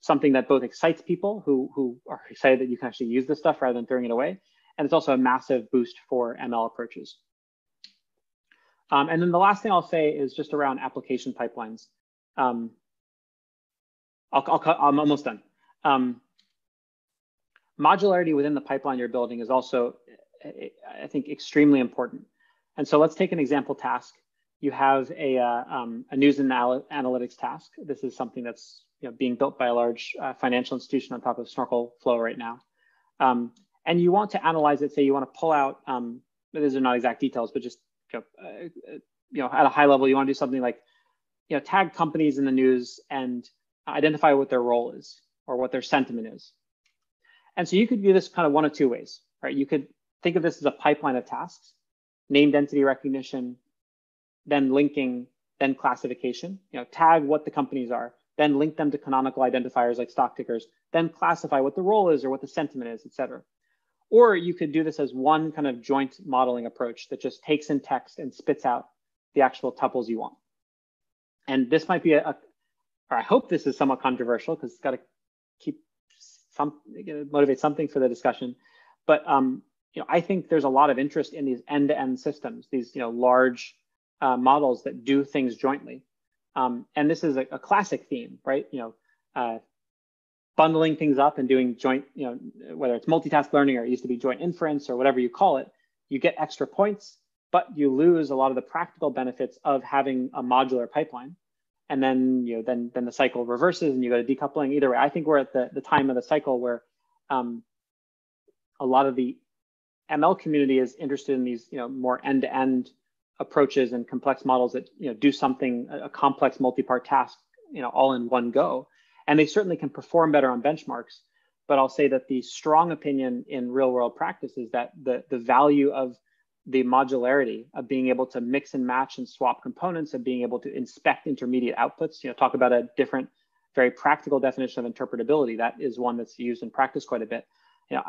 something that both excites people who who are excited that you can actually use this stuff rather than throwing it away, and it's also a massive boost for M L approaches. Um, and then the last thing I'll say is just around application pipelines. Um, I'll, I'll, I'm almost done. Um, modularity within the pipeline you're building is also, I think, extremely important. And so let's take an example task. You have a, uh, um, a news and analytics task. This is something that's you know, being built by a large uh, financial institution on top of Snorkel Flow right now. Um, and you want to analyze it. Say you want to pull out, um, these are not exact details, but just you know, uh, you know, at a high level, you want to do something like you know, tag companies in the news and identify what their role is or what their sentiment is. And so you could do this kind of one of two ways, right? You could think of this as a pipeline of tasks, named entity recognition, then linking, then classification, you know, tag what the companies are, then link them to canonical identifiers like stock tickers, then classify what the role is or what the sentiment is, et cetera. Or you could do this as one kind of joint modeling approach that just takes in text and spits out the actual tuples you want. And this might be a, a or I hope this is somewhat controversial because it's got to keep some, motivate something for the discussion. But um, you know, I think there's a lot of interest in these end-to-end systems, these you know large uh, models that do things jointly. Um, and this is a, a classic theme, right? You know, uh, bundling things up and doing joint, you know, whether it's multitask learning or it used to be joint inference or whatever you call it, you get extra points, but you lose a lot of the practical benefits of having a modular pipeline. And then, you know, then, then the cycle reverses and you go to decoupling. Either way, I think we're at the, the time of the cycle where um, a lot of the M L community is interested in these, you know, more end-to-end approaches and complex models that, you know, do something, a complex multi-part task, you know, all in one go. And they certainly can perform better on benchmarks, but I'll say that the strong opinion in real world practice is that the, the value of the modularity of being able to mix and match and swap components, of being able to inspect intermediate outputs, you know, talk about a different, very practical definition of interpretability. That is one that's used in practice quite a bit. You know,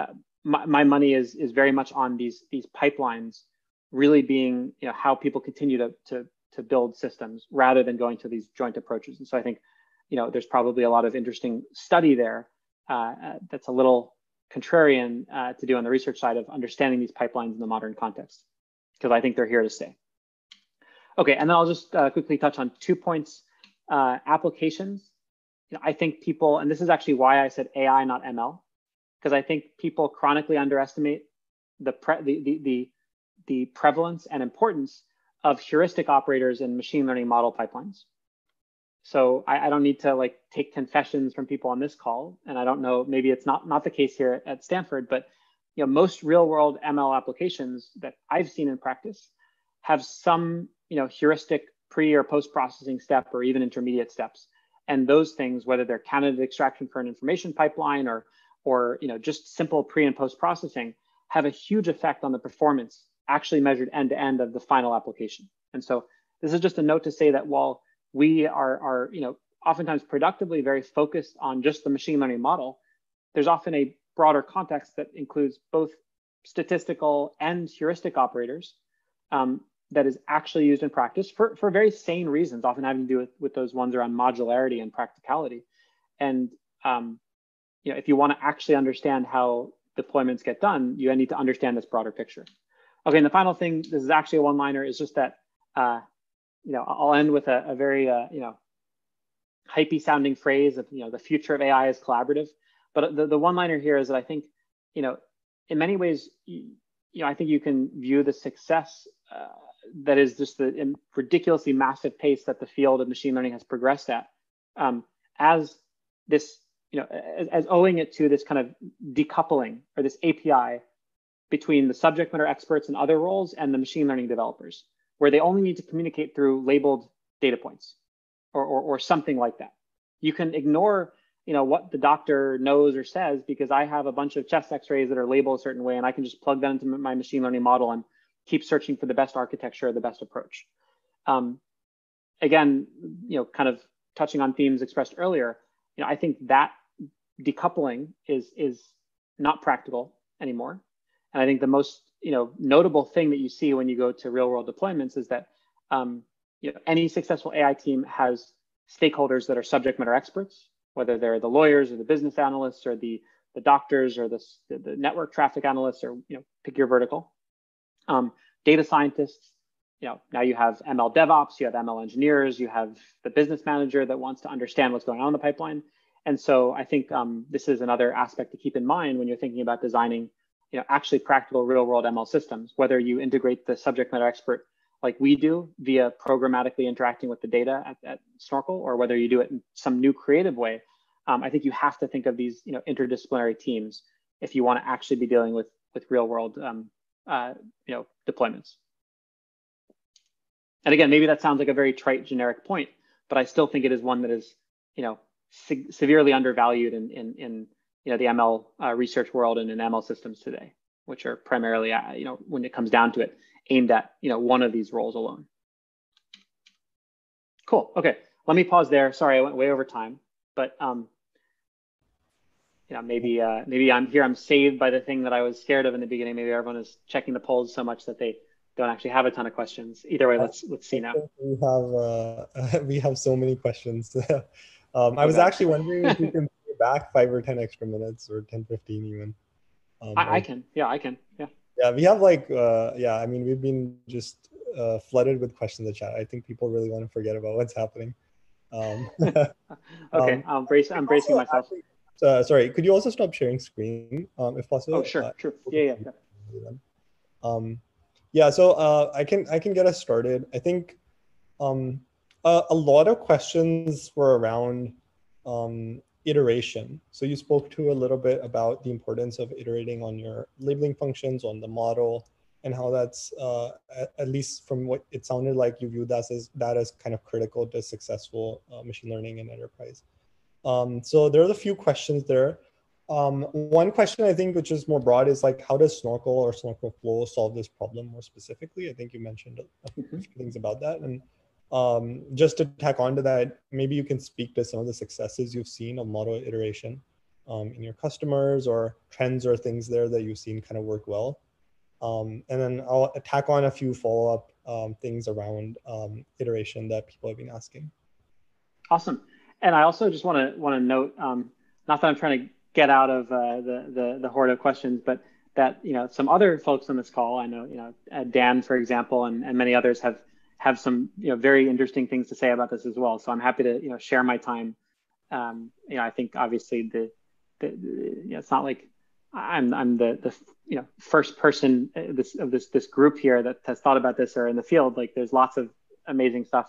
uh, my, my money is, is very much on these, these pipelines really being, you know, how people continue to, to, to build systems rather than going to these joint approaches. And so I think, you know, there's probably a lot of interesting study there uh, that's a little contrarian uh, to do on the research side of understanding these pipelines in the modern context, because I think they're here to stay. Okay, and then I'll just uh, quickly touch on two points. Uh, applications, you know, I think people, and this is actually why I said A I, not M L, because I think people chronically underestimate the, pre the, the, the, the prevalence and importance of heuristic operators in machine learning model pipelines. So I, I don't need to like take confessions from people on this call. And I don't know, maybe it's not, not the case here at Stanford, but you know, most real world M L applications that I've seen in practice have some, you know, heuristic pre or post-processing step or even intermediate steps. And those things, whether they're candidate extraction for an information pipeline or, or you know, just simple pre and post-processing, have a huge effect on the performance actually measured end to end of the final application. And so this is just a note to say that while we are, are, you know, oftentimes productively very focused on just the machine learning model, there's often a broader context that includes both statistical and heuristic operators um, that is actually used in practice for, for very sane reasons, often having to do with, with those ones around modularity and practicality. And, um, you know, if you want to actually understand how deployments get done, you need to understand this broader picture. Okay, and the final thing, this is actually a one-liner, is just that, uh, you know, I'll end with a, a very, uh, you know, hypey sounding phrase of, you know, the future of A I is collaborative. But the, the one-liner here is that I think, you know, in many ways, you, you know, I think you can view the success uh, that is just the ridiculously massive pace that the field of machine learning has progressed at um, as this, you know, as, as owing it to this kind of decoupling or this A P I between the subject matter experts and other roles and the machine learning developers, where they only need to communicate through labeled data points or, or, or something like that. You can ignore, you know, what the doctor knows or says, because I have a bunch of chest x-rays that are labeled a certain way and I can just plug that into my machine learning model and keep searching for the best architecture or the best approach. Um, again, you know, kind of touching on themes expressed earlier, you know, I think that decoupling is, is not practical anymore. And I think the most you know, notable thing that you see when you go to real world deployments is that um, you know, any successful A I team has stakeholders that are subject matter experts, whether they're the lawyers or the business analysts or the, the doctors or the, the network traffic analysts or, you know, pick your vertical. Um, data scientists, you know, now you have M L DevOps, you have M L engineers, you have the business manager that wants to understand what's going on in the pipeline. And so I think um, this is another aspect to keep in mind when you're thinking about designing you know, actually practical real world M L systems, whether you integrate the subject matter expert like we do via programmatically interacting with the data at, at Snorkel, or whether you do it in some new creative way. Um, I think you have to think of these, you know, interdisciplinary teams if you want to actually be dealing with, with real world, um, uh, you know, deployments. And again, maybe that sounds like a very trite generic point, but I still think it is one that is, you know, se severely undervalued in, in, in you know, the M L uh, research world and in M L systems today, which are primarily, uh, you know, when it comes down to it, aimed at, you know, one of these roles alone. Cool, okay, let me pause there. Sorry, I went way over time, but, um, you know, maybe, uh, maybe I'm here, I'm saved by the thing that I was scared of in the beginning. Maybe everyone is checking the polls so much that they don't actually have a ton of questions. Either way, let's, let's see now. We have, uh, we have so many questions. um, I was okay. actually wondering if we can back five or ten extra minutes or ten fifteen even. Um, I, I can, yeah, I can, yeah. Yeah, we have like, uh, yeah, I mean, we've been just uh, flooded with questions in the chat. I think people really want to forget about what's happening. Um, okay, um, I'm, brace, I'm bracing also, myself. Actually, uh, sorry, could you also stop sharing screen um, if possible? Oh, sure, uh, sure. Yeah, yeah. yeah. Um, yeah, so uh, I can I can get us started. I think um, a, a lot of questions were around um, iteration. So you spoke to a little bit about the importance of iterating on your labeling functions, on the model, and how that's, uh, at, at least from what it sounded like, you viewed that as, that as kind of critical to successful uh, machine learning in enterprise. Um, so there are a few questions there. Um, one question I think, which is more broad, is like, how does Snorkel or Snorkel Flow solve this problem more specifically? I think you mentioned a few mm-hmm. things about that. And um, just to tack on to that, maybe you can speak to some of the successes you've seen of model iteration um, in your customers, or trends or things there that you've seen kind of work well. Um, and then I'll tack on a few follow-up um, things around um, iteration that people have been asking. Awesome. And I also just want to want to note, um, not that I'm trying to get out of uh, the, the the horde of questions, but that you know some other folks on this call, I know you know uh, Dan, for example, and, and many others have have some you know very interesting things to say about this as well. So I'm happy to you know share my time. Um, you know, I think obviously the, the, the you know, it's not like I'm I'm the the you know first person this of this this group here that has thought about this or in the field. Like there's lots of amazing stuff.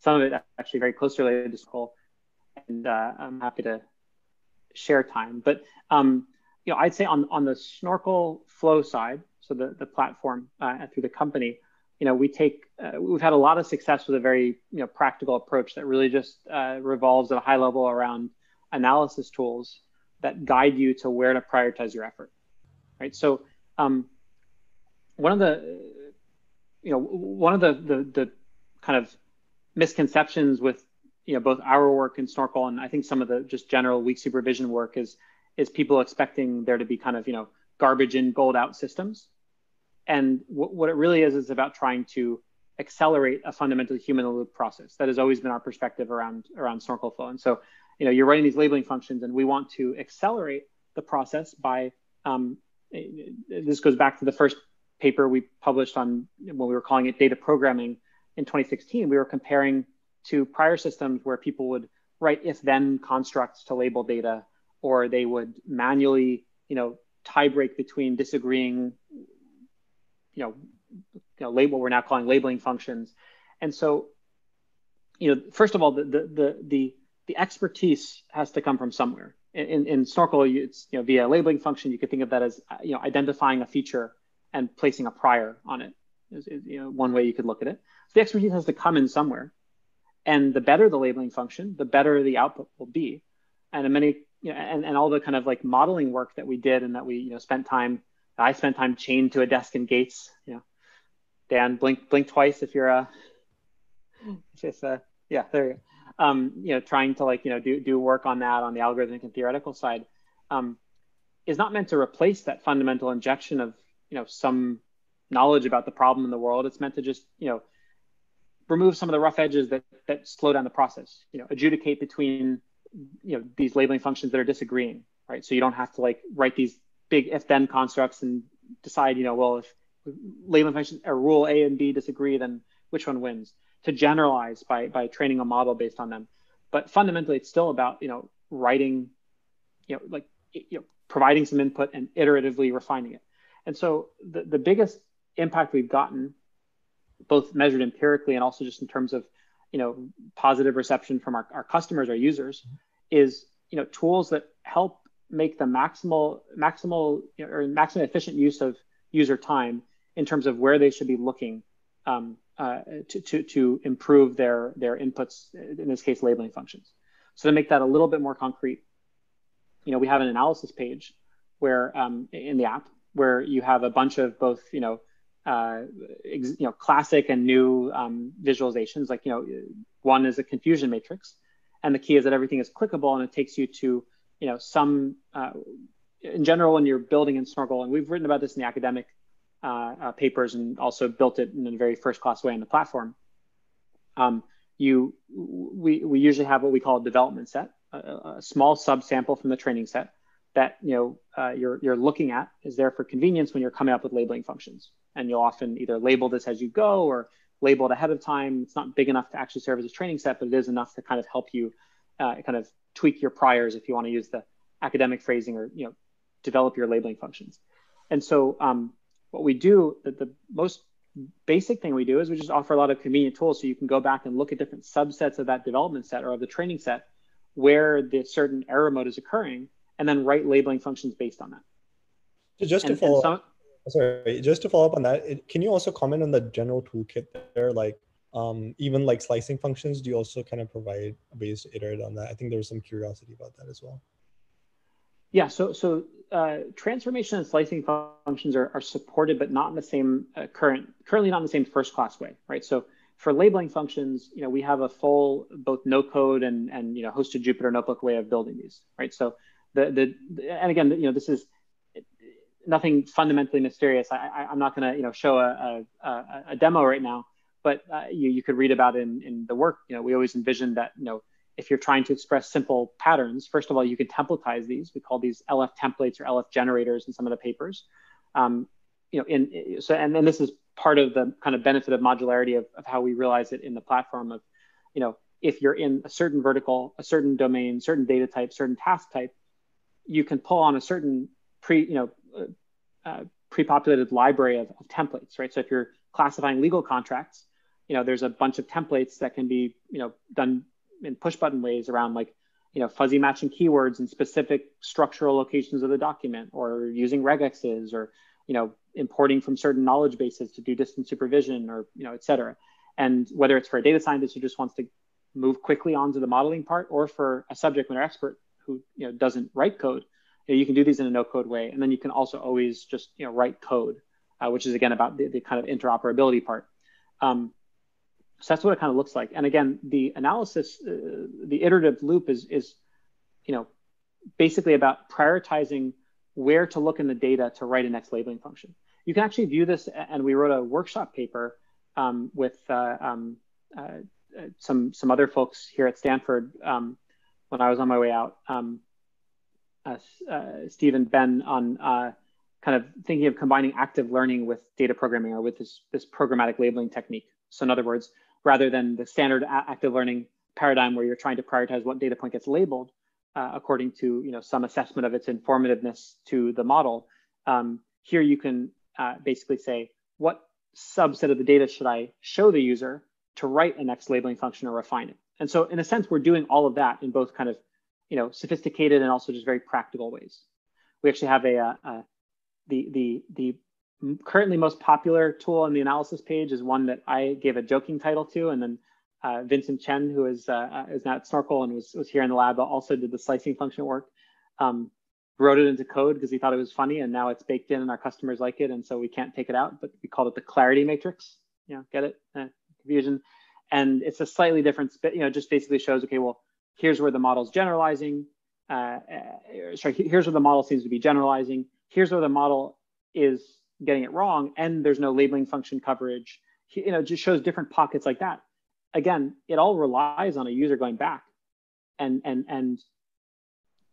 Some of it actually very closely related to Snorkel, and uh, I'm happy to share time. But um, you know I'd say on on the Snorkel Flow side, so the the platform uh, and through the company, you know we take uh, we've had a lot of success with a very you know practical approach that really just uh, revolves at a high level around analysis tools that guide you to where to prioritize your effort, right? So um, one of the, you know, one of the, the the kind of misconceptions with, you know, both our work in Snorkel and I think some of the just general weak supervision work is, is people expecting there to be kind of, you know, garbage in, gold out systems. And what it really is, is about trying to accelerate a fundamental human loop process. That has always been our perspective around, around Snorkel Flow. And so, you know, you're writing these labeling functions, and we want to accelerate the process by, um, this goes back to the first paper we published on when we were calling it data programming in twenty sixteen, we were comparing to prior systems where people would write if-then constructs to label data, or they would manually, you know, tie break between disagreeing, you know, you know label, what we're now calling labeling functions. And so, you know, first of all, the, the, the, the The expertise has to come from somewhere. In, in, in Snorkel, it's you know via a labeling function. You could think of that as you know identifying a feature and placing a prior on it. Is, is, you know one way you could look at it. So the expertise has to come in somewhere, and the better the labeling function, the better the output will be. And in many you know and, and all the kind of like modeling work that we did and that we you know spent time. I spent time chained to a desk in Gates. You know, Dan, blink blink twice if you're a. If uh, yeah, there you go. Um, you know, trying to like, you know, do, do work on that on the algorithmic and theoretical side um, is not meant to replace that fundamental injection of, you know, some knowledge about the problem in the world. It's meant to just, you know, remove some of the rough edges that, that slow down the process, you know, adjudicate between, you know, these labeling functions that are disagreeing, right? So you don't have to like write these big if-then constructs and decide, you know, well, if labeling functions or rule A and B disagree, then which one wins? To generalize by by training a model based on them, but fundamentally it's still about you know writing, you know like you know providing some input and iteratively refining it. And so the the biggest impact we've gotten, both measured empirically and also just in terms of you know positive reception from our, our customers, our users, is you know tools that help make the maximal maximal you know, or maximum efficient use of user time in terms of where they should be looking. Um, Uh, to, to, to improve their, their inputs, in this case, labeling functions. So to make that a little bit more concrete, you know, we have an analysis page where um, in the app where you have a bunch of both, you know, uh, ex, you know, classic and new um, visualizations. Like, you know, one is a confusion matrix, and the key is that everything is clickable, and it takes you to, you know, some, uh, in general, when you're building in Snorkel, and we've written about this in the academic Uh, uh, papers and also built it in a very first-class way on the platform. Um, you, we, we usually have what we call a development set, a, a small subsample from the training set that you know uh, you're you're looking at is there for convenience when you're coming up with labeling functions. And you'll often either label this as you go, or labeled ahead of time. It's not big enough to actually serve as a training set, but it is enough to kind of help you uh, kind of tweak your priors, if you want to use the academic phrasing, or, you know, develop your labeling functions. And so um, what we do, the, the most basic thing we do is we just offer a lot of convenient tools so you can go back and look at different subsets of that development set or of the training set where the certain error mode is occurring, and then write labeling functions based on that. So just to and, follow and some, up, sorry, just to follow up on that, it, can you also comment on the general toolkit there? Like um, even like slicing functions, do you also kind of provide ways to iterate on that? I think there was some curiosity about that as well. Yeah, so, so uh, transformation and slicing functions are, are supported, but not in the same uh, current, currently not in the same first class way, right? So for labeling functions, you know, we have a full both no code and, and you know, hosted Jupyter Notebook way of building these, right? So the, the, and again, you know, this is nothing fundamentally mysterious. I, I, I'm not gonna, you know, show a, a, a demo right now, but uh, you, you could read about it in, in the work. You know, we always envisioned that, you know, if you're trying to express simple patterns, first of all, you can templatize these. We call these L F templates or L F generators in some of the papers. Um, you know, in, so, and then this is part of the kind of benefit of modularity of, of how we realize it in the platform of, you know, if you're in a certain vertical, a certain domain, certain data type, certain task type, you can pull on a certain pre, you know, uh, pre-populated library of, of templates, right? So if you're classifying legal contracts, you know, there's a bunch of templates that can be, you know, done in push button ways around like, you know, fuzzy matching keywords in specific structural locations of the document, or using regexes, or, you know, importing from certain knowledge bases to do distance supervision, or, you know, et cetera. And whether it's for a data scientist who just wants to move quickly onto the modeling part, or for a subject matter expert who, you know, doesn't write code, you know, you can do these in a no code way. And then you can also always just, you know, write code, uh, which is again about the, the kind of interoperability part. Um, So that's what it kind of looks like. And again, the analysis, uh, the iterative loop is, is, you know, basically about prioritizing where to look in the data to write a next labeling function. You can actually view this, and we wrote a workshop paper um, with uh, um, uh, some some other folks here at Stanford um, when I was on my way out, um, uh, uh, Steve and Ben, on uh, kind of thinking of combining active learning with data programming, or with this, this programmatic labeling technique. So in other words, rather than the standard active learning paradigm where you're trying to prioritize what data point gets labeled uh, according to, you know, some assessment of its informativeness to the model, um, here you can uh, basically say, what subset of the data should I show the user to write a next labeling function or refine it? And so in a sense, we're doing all of that in both kind of, you know, sophisticated and also just very practical ways. We actually have a, a, a the, the, the currently most popular tool on the analysis page is one that I gave a joking title to, and then uh, Vincent Chen, who is uh, is now at Snorkel and was, was here in the lab, also did the slicing function work, um, wrote it into code because he thought it was funny, and now it's baked in and our customers like it, and so we can't take it out, but we called it the clarity matrix. You know, get it? Eh, confusion. And it's a slightly different, you know, just basically shows, okay, well, here's where the model's generalizing. Uh, sorry, here's where the model seems to be generalizing. Here's where the model is getting it wrong, and there's no labeling function coverage. You know, it just shows different pockets like that. Again, it all relies on a user going back and and and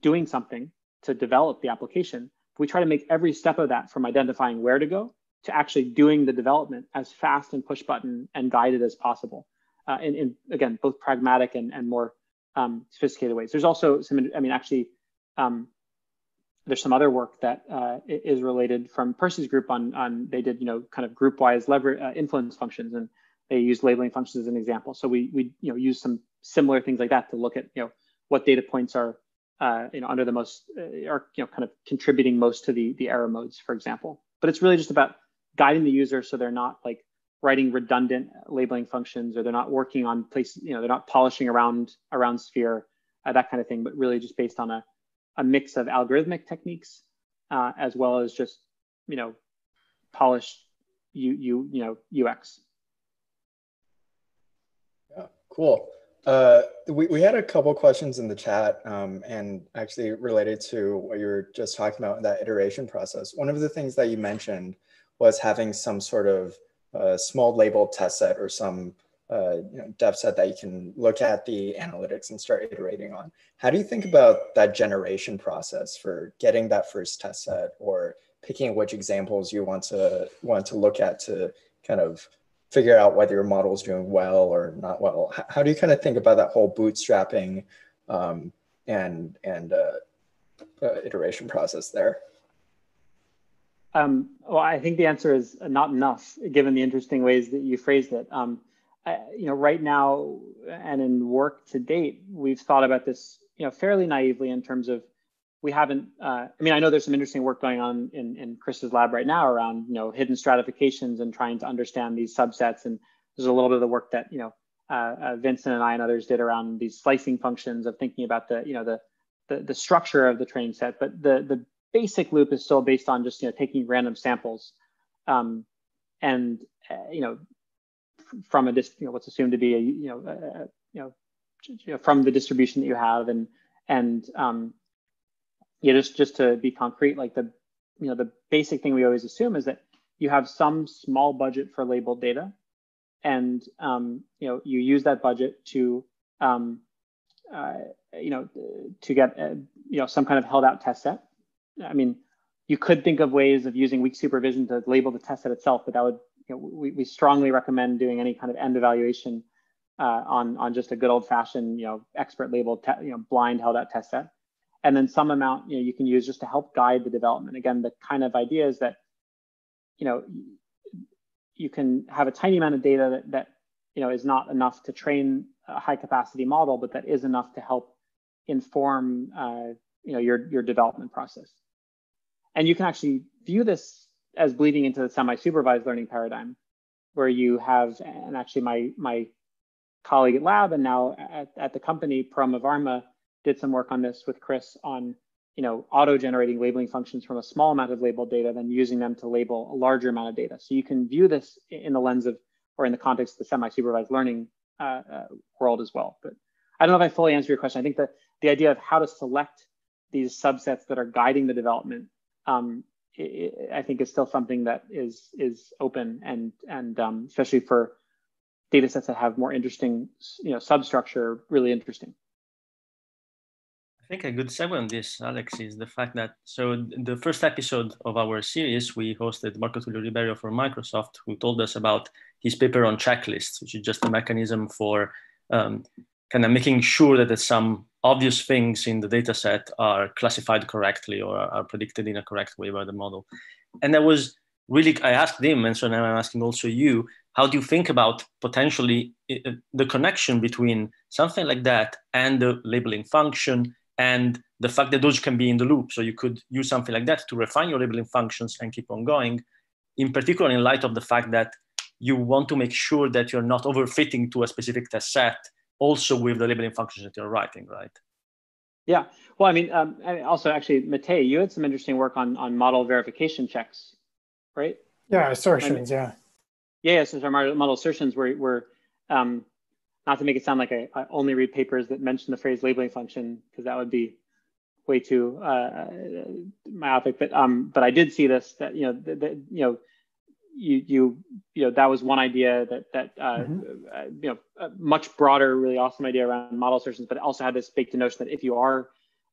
doing something to develop the application. We try to make every step of that, from identifying where to go to actually doing the development, as fast and push button and guided as possible. Uh, and, and again, both pragmatic and and more um, sophisticated ways. There's also some, I mean, actually. Um, There's some other work that uh, is related from Percy's group on, on they did, you know, kind of group-wise lever uh, influence functions, and they used labeling functions as an example. So we, we, you know, use some similar things like that to look at, you know, what data points are, uh, you know, under the most, uh, are, you know, kind of contributing most to the, the error modes, for example. But it's really just about guiding the user so they're not like writing redundant labeling functions, or they're not working on places, you know, they're not polishing around, around sphere, uh, that kind of thing, but really just based on a, a mix of algorithmic techniques, uh, as well as just, you know, polished you you you know U X. Yeah, cool. Uh, we we had a couple questions in the chat, um, and actually related to what you were just talking about in that iteration process. One of the things that you mentioned was having some sort of uh, small labeled test set, or some Uh, you know, depth set that you can look at the analytics and start iterating on. How do you think about that generation process for getting that first test set, or picking which examples you want to want to look at to kind of figure out whether your model is doing well or not well? How, how do you kind of think about that whole bootstrapping um, and and uh, uh, iteration process there? Um, well, I think the answer is not enough, given the interesting ways that you phrased it. Um, I, you know, right now and in work to date, we've thought about this, you know, fairly naively in terms of we haven't. Uh, I mean, I know there's some interesting work going on in, in Chris's lab right now around, you know, hidden stratifications and trying to understand these subsets. And there's a little bit of the work that, you know, uh, uh, Vincent and I and others did around these slicing functions of thinking about the, you know, the the, the structure of the training set, but the the basic loop is still based on just, you know, taking random samples, um, and uh, you know, from a dis you know what's assumed to be a you know a, you know from the distribution that you have, and and um, yeah, just just to be concrete, like the you know the basic thing we always assume is that you have some small budget for labeled data, and um, you know you use that budget to um, uh, you know to get uh, you know some kind of held out test set. I mean, you could think of ways of using weak supervision to label the test set itself, but that would, you know, we, we strongly recommend doing any kind of end evaluation uh, on, on just a good old fashioned, you know, expert labeled, you know, blind held out test set. And then some amount, you know, you can use just to help guide the development. Again, the kind of idea is that, you know, you can have a tiny amount of data that, that you know, is not enough to train a high capacity model, but that is enough to help inform, uh, you know, your, your development process. And you can actually view this as bleeding into the semi-supervised learning paradigm, where you have, and actually my my colleague at lab and now at, at the company, Parama Varma, did some work on this with Chris on, you know, auto-generating labeling functions from a small amount of labeled data, then using them to label a larger amount of data. So you can view this in the lens of, or in the context of the semi-supervised learning uh, uh, world as well. But I don't know if I fully answered your question. I think that the idea of how to select these subsets that are guiding the development, Um, it, it, I think is still something that is is open, and and um, especially for data sets that have more interesting, you know, substructure, really interesting. I think a good segue on this, Alex, is the fact that, so the first episode of our series, we hosted Marco Tulio Ribeiro from Microsoft, who told us about his paper on checklists, which is just a mechanism for um, kind of making sure that there's some obvious things in the data set are classified correctly or are predicted in a correct way by the model. And that was really, I asked him, and so now I'm asking also you, how do you think about potentially the connection between something like that and the labeling function and the fact that those can be in the loop? So you could use something like that to refine your labeling functions and keep on going, in particular in light of the fact that you want to make sure that you're not overfitting to a specific test set also with the labeling functions that you're writing, right? Yeah, well, I mean, um, also actually, Matei, you had some interesting work on, on model verification checks, right? Yeah, assertions, I mean, yeah. Yeah, so model assertions where, where um, not to make it sound like I, I only read papers that mention the phrase labeling function, because that would be way too uh, myopic, but um, but I did see this, that, you know, the, the, you know, You, you, you know, that was one idea that, that uh, mm-hmm. uh, you know, a much broader, really awesome idea around model assertions, but it also had this baked notion that if you are,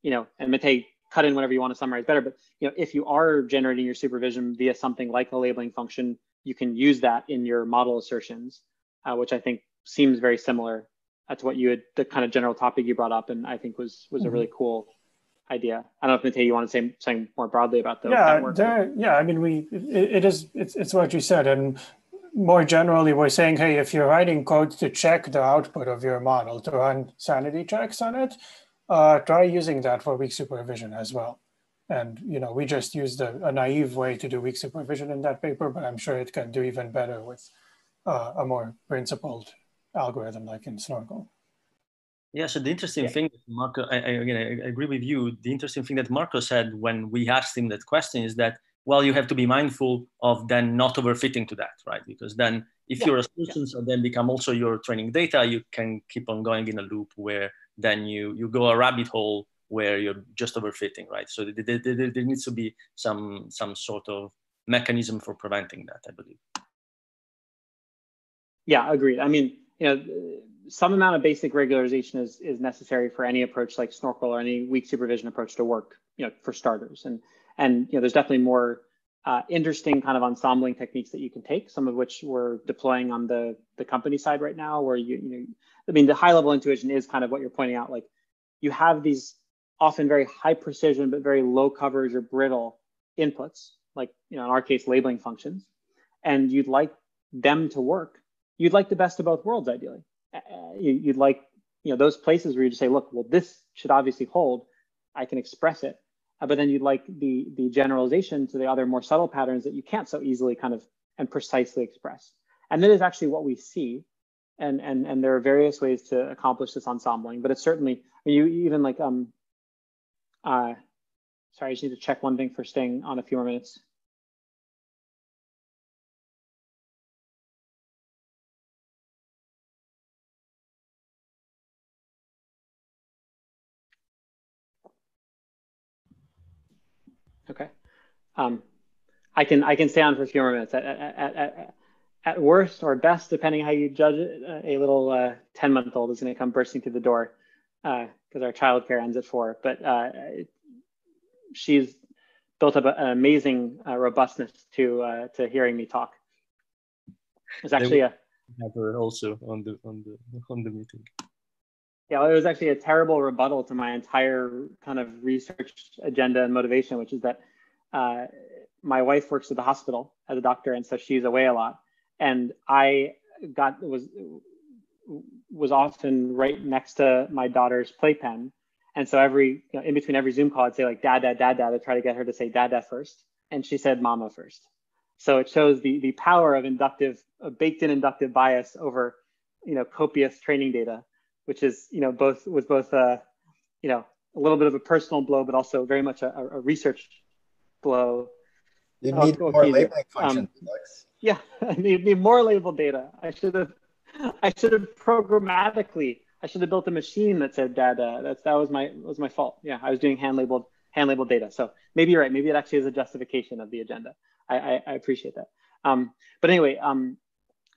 you know, and Matei, cut in whenever you want to summarize better, but, you know, if you are generating your supervision via something like a labeling function, you can use that in your model assertions, uh, which I think seems very similar uh, to what you had, the kind of general topic you brought up, and I think was, was mm-hmm. a really cool idea. I don't know if Matei, you want to say something more broadly about the, yeah, that work. There, yeah, I mean, we it, it is it's, it's what you said, and more generally, we're saying, hey, if you're writing code to check the output of your model, to run sanity checks on it, uh, try using that for weak supervision as well. And you know, we just used a, a naive way to do weak supervision in that paper, but I'm sure it can do even better with uh, a more principled algorithm like in Snorkel. Yeah, so the interesting yeah. thing, that Marco, I, I, again, I agree with you. The interesting thing that Marco said when we asked him that question is that, well, you have to be mindful of then not overfitting to that, right? Because then if yeah. your assertions yeah. then become also your training data, you can keep on going in a loop where then you, you go a rabbit hole where you're just overfitting, right? So there, there, there needs to be some, some sort of mechanism for preventing that, I believe. Yeah, agreed. I mean, you know, some amount of basic regularization is, is necessary for any approach like Snorkel or any weak supervision approach to work, you know, for starters. And, and, you know, there's definitely more uh, interesting kind of ensembling techniques that you can take, some of which we're deploying on the, the company side right now, where you, you know, I mean, the high level intuition is kind of what you're pointing out. Like, you have these often very high precision, but very low coverage or brittle inputs, like, you know, in our case, labeling functions, and you'd like them to work. You'd like the best of both worlds, ideally. Uh, you, you'd like, you know, those places where you just say, look, well, this should obviously hold. I can express it. Uh, but then you'd like the, the generalization to the other more subtle patterns that you can't so easily kind of and precisely express. And that is actually what we see. And, and, and there are various ways to accomplish this ensembling, but it's certainly, you even like, um, uh, sorry, I just need to check one thing for staying on a few more minutes. Okay, um, I can I can stay on for a few more minutes. At, at, at, at worst or best, depending how you judge it, a little uh, ten month old is going to come bursting through the door because uh, our childcare ends at four. But uh, it, she's built up an amazing uh, robustness to uh, to hearing me talk. It's actually a have her also on the on the on the meeting. Yeah, it was actually a terrible rebuttal to my entire kind of research agenda and motivation, which is that uh, my wife works at the hospital as a doctor, and so she's away a lot. And I got was was often right next to my daughter's playpen, and so every you know, in between every Zoom call, I'd say like dad, dad, dad, dad, to try to get her to say dad, dad first, and she said mama first. So it shows the the power of inductive, of baked in inductive bias over, you know, copious training data, which is, you know, both was both, uh, you know, a little bit of a personal blow, but also very much a, a research blow. You need oh, more okay, labeling functions, um, Alex. Yeah, I need, need more label data. I should have, I should have programmatically, I should have built a machine that said data. That's that was my was my fault. Yeah, I was doing hand labeled hand labeled data. So maybe you're right. Maybe it actually is a justification of the agenda. I I, I appreciate that. Um, but anyway, um,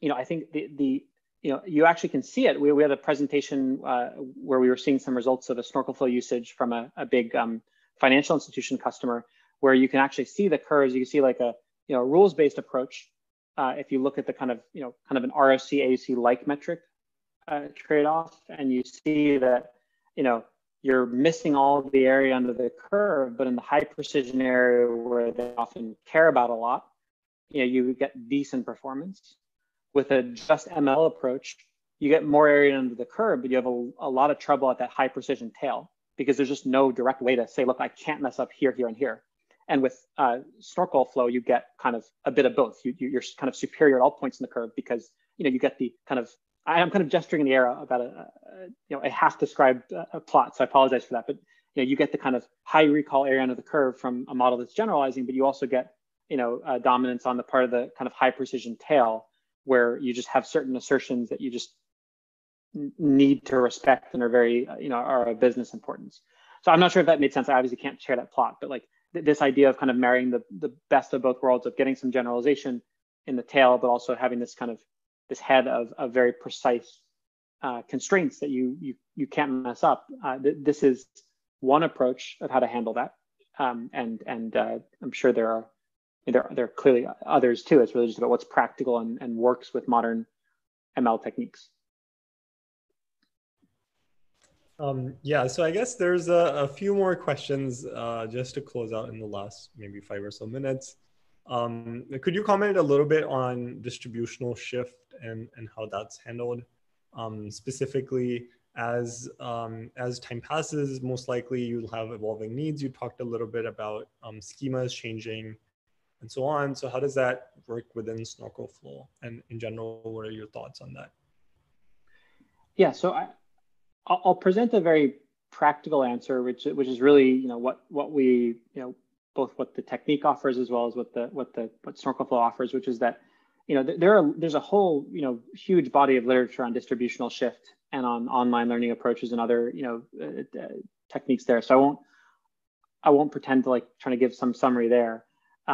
you know, I think the the. You know, you actually can see it. We, we had a presentation uh, where we were seeing some results of a Snorkel Flow usage from a, a big um, financial institution customer, where you can actually see the curves. You can see like a you know rules-based approach. Uh, if you look at the kind of you know kind of an R O C A U C like metric uh, trade-off, and you see that you know you're missing all of the area under the curve, but in the high precision area where they often care about a lot, you know, you get decent performance. With a just M L approach, you get more area under the curve, but you have a, a lot of trouble at that high precision tail because there's just no direct way to say, look, I can't mess up here, here, and here. And with uh, Snorkel Flow, you get kind of a bit of both. You, you're kind of superior at all points in the curve because, you know, you get the kind of, I'm kind of gesturing in the air about a, a you know, a half-described uh, plot, so I apologize for that. But, you know, you get the kind of high recall area under the curve from a model that's generalizing, but you also get, you know, uh, dominance on the part of the kind of high precision tail, where you just have certain assertions that you just need to respect and are very, you know, are of business importance. So I'm not sure if that made sense. I obviously can't share that plot, but like th this idea of kind of marrying the, the best of both worlds of getting some generalization in the tail, but also having this kind of, this head of, of very precise uh, constraints that you, you, you can't mess up. Uh, th this is one approach of how to handle that. Um, and and uh, I'm sure there are There, there are clearly others too. It's really just about what's practical and, and works with modern M L techniques. Um, yeah, so I guess there's a, a few more questions uh, just to close out in the last maybe five or so minutes. Um, could you comment a little bit on distributional shift and, and how that's handled? Um, specifically, as, um, as time passes, most likely you'll have evolving needs. You talked a little bit about um, schemas changing and so on. So how does that work within Snorkel Flow? And in general, what are your thoughts on that? Yeah, so I, I'll present a very practical answer, which which is really you know what what we you know both what the technique offers as well as what the what the what Snorkel Flow offers, which is that you know there are there's a whole you know huge body of literature on distributional shift and on online learning approaches and other you know uh, techniques there. So I won't I won't pretend to like try to give some summary there.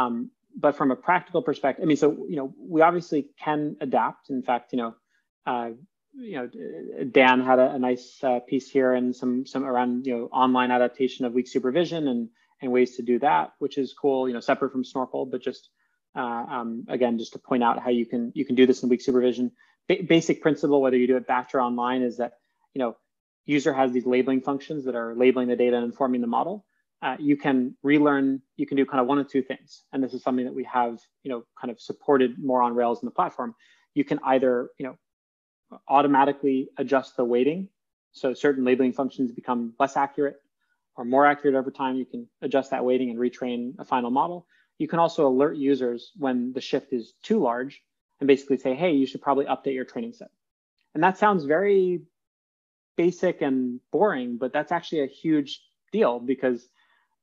Um, But from a practical perspective, I mean, so, you know, we obviously can adapt. In fact, you know, uh, you know, Dan had a, a nice uh, piece here and some, some around, you know, online adaptation of weak supervision and, and ways to do that, which is cool, you know, separate from Snorkel, but just uh, um, again, just to point out how you can you can do this in weak supervision. Ba basic principle, whether you do it batch or online, is that, you know, user has these labeling functions that are labeling the data and informing the model. Uh, you can relearn, you can do kind of one of two things. And this is something that we have, you know, kind of supported more on Rails in the platform. You can either, you know, automatically adjust the weighting. So certain labeling functions become less accurate or more accurate over time. You can adjust that weighting and retrain a final model. You can also alert users when the shift is too large and basically say, hey, you should probably update your training set. And that sounds very basic and boring, but that's actually a huge deal because,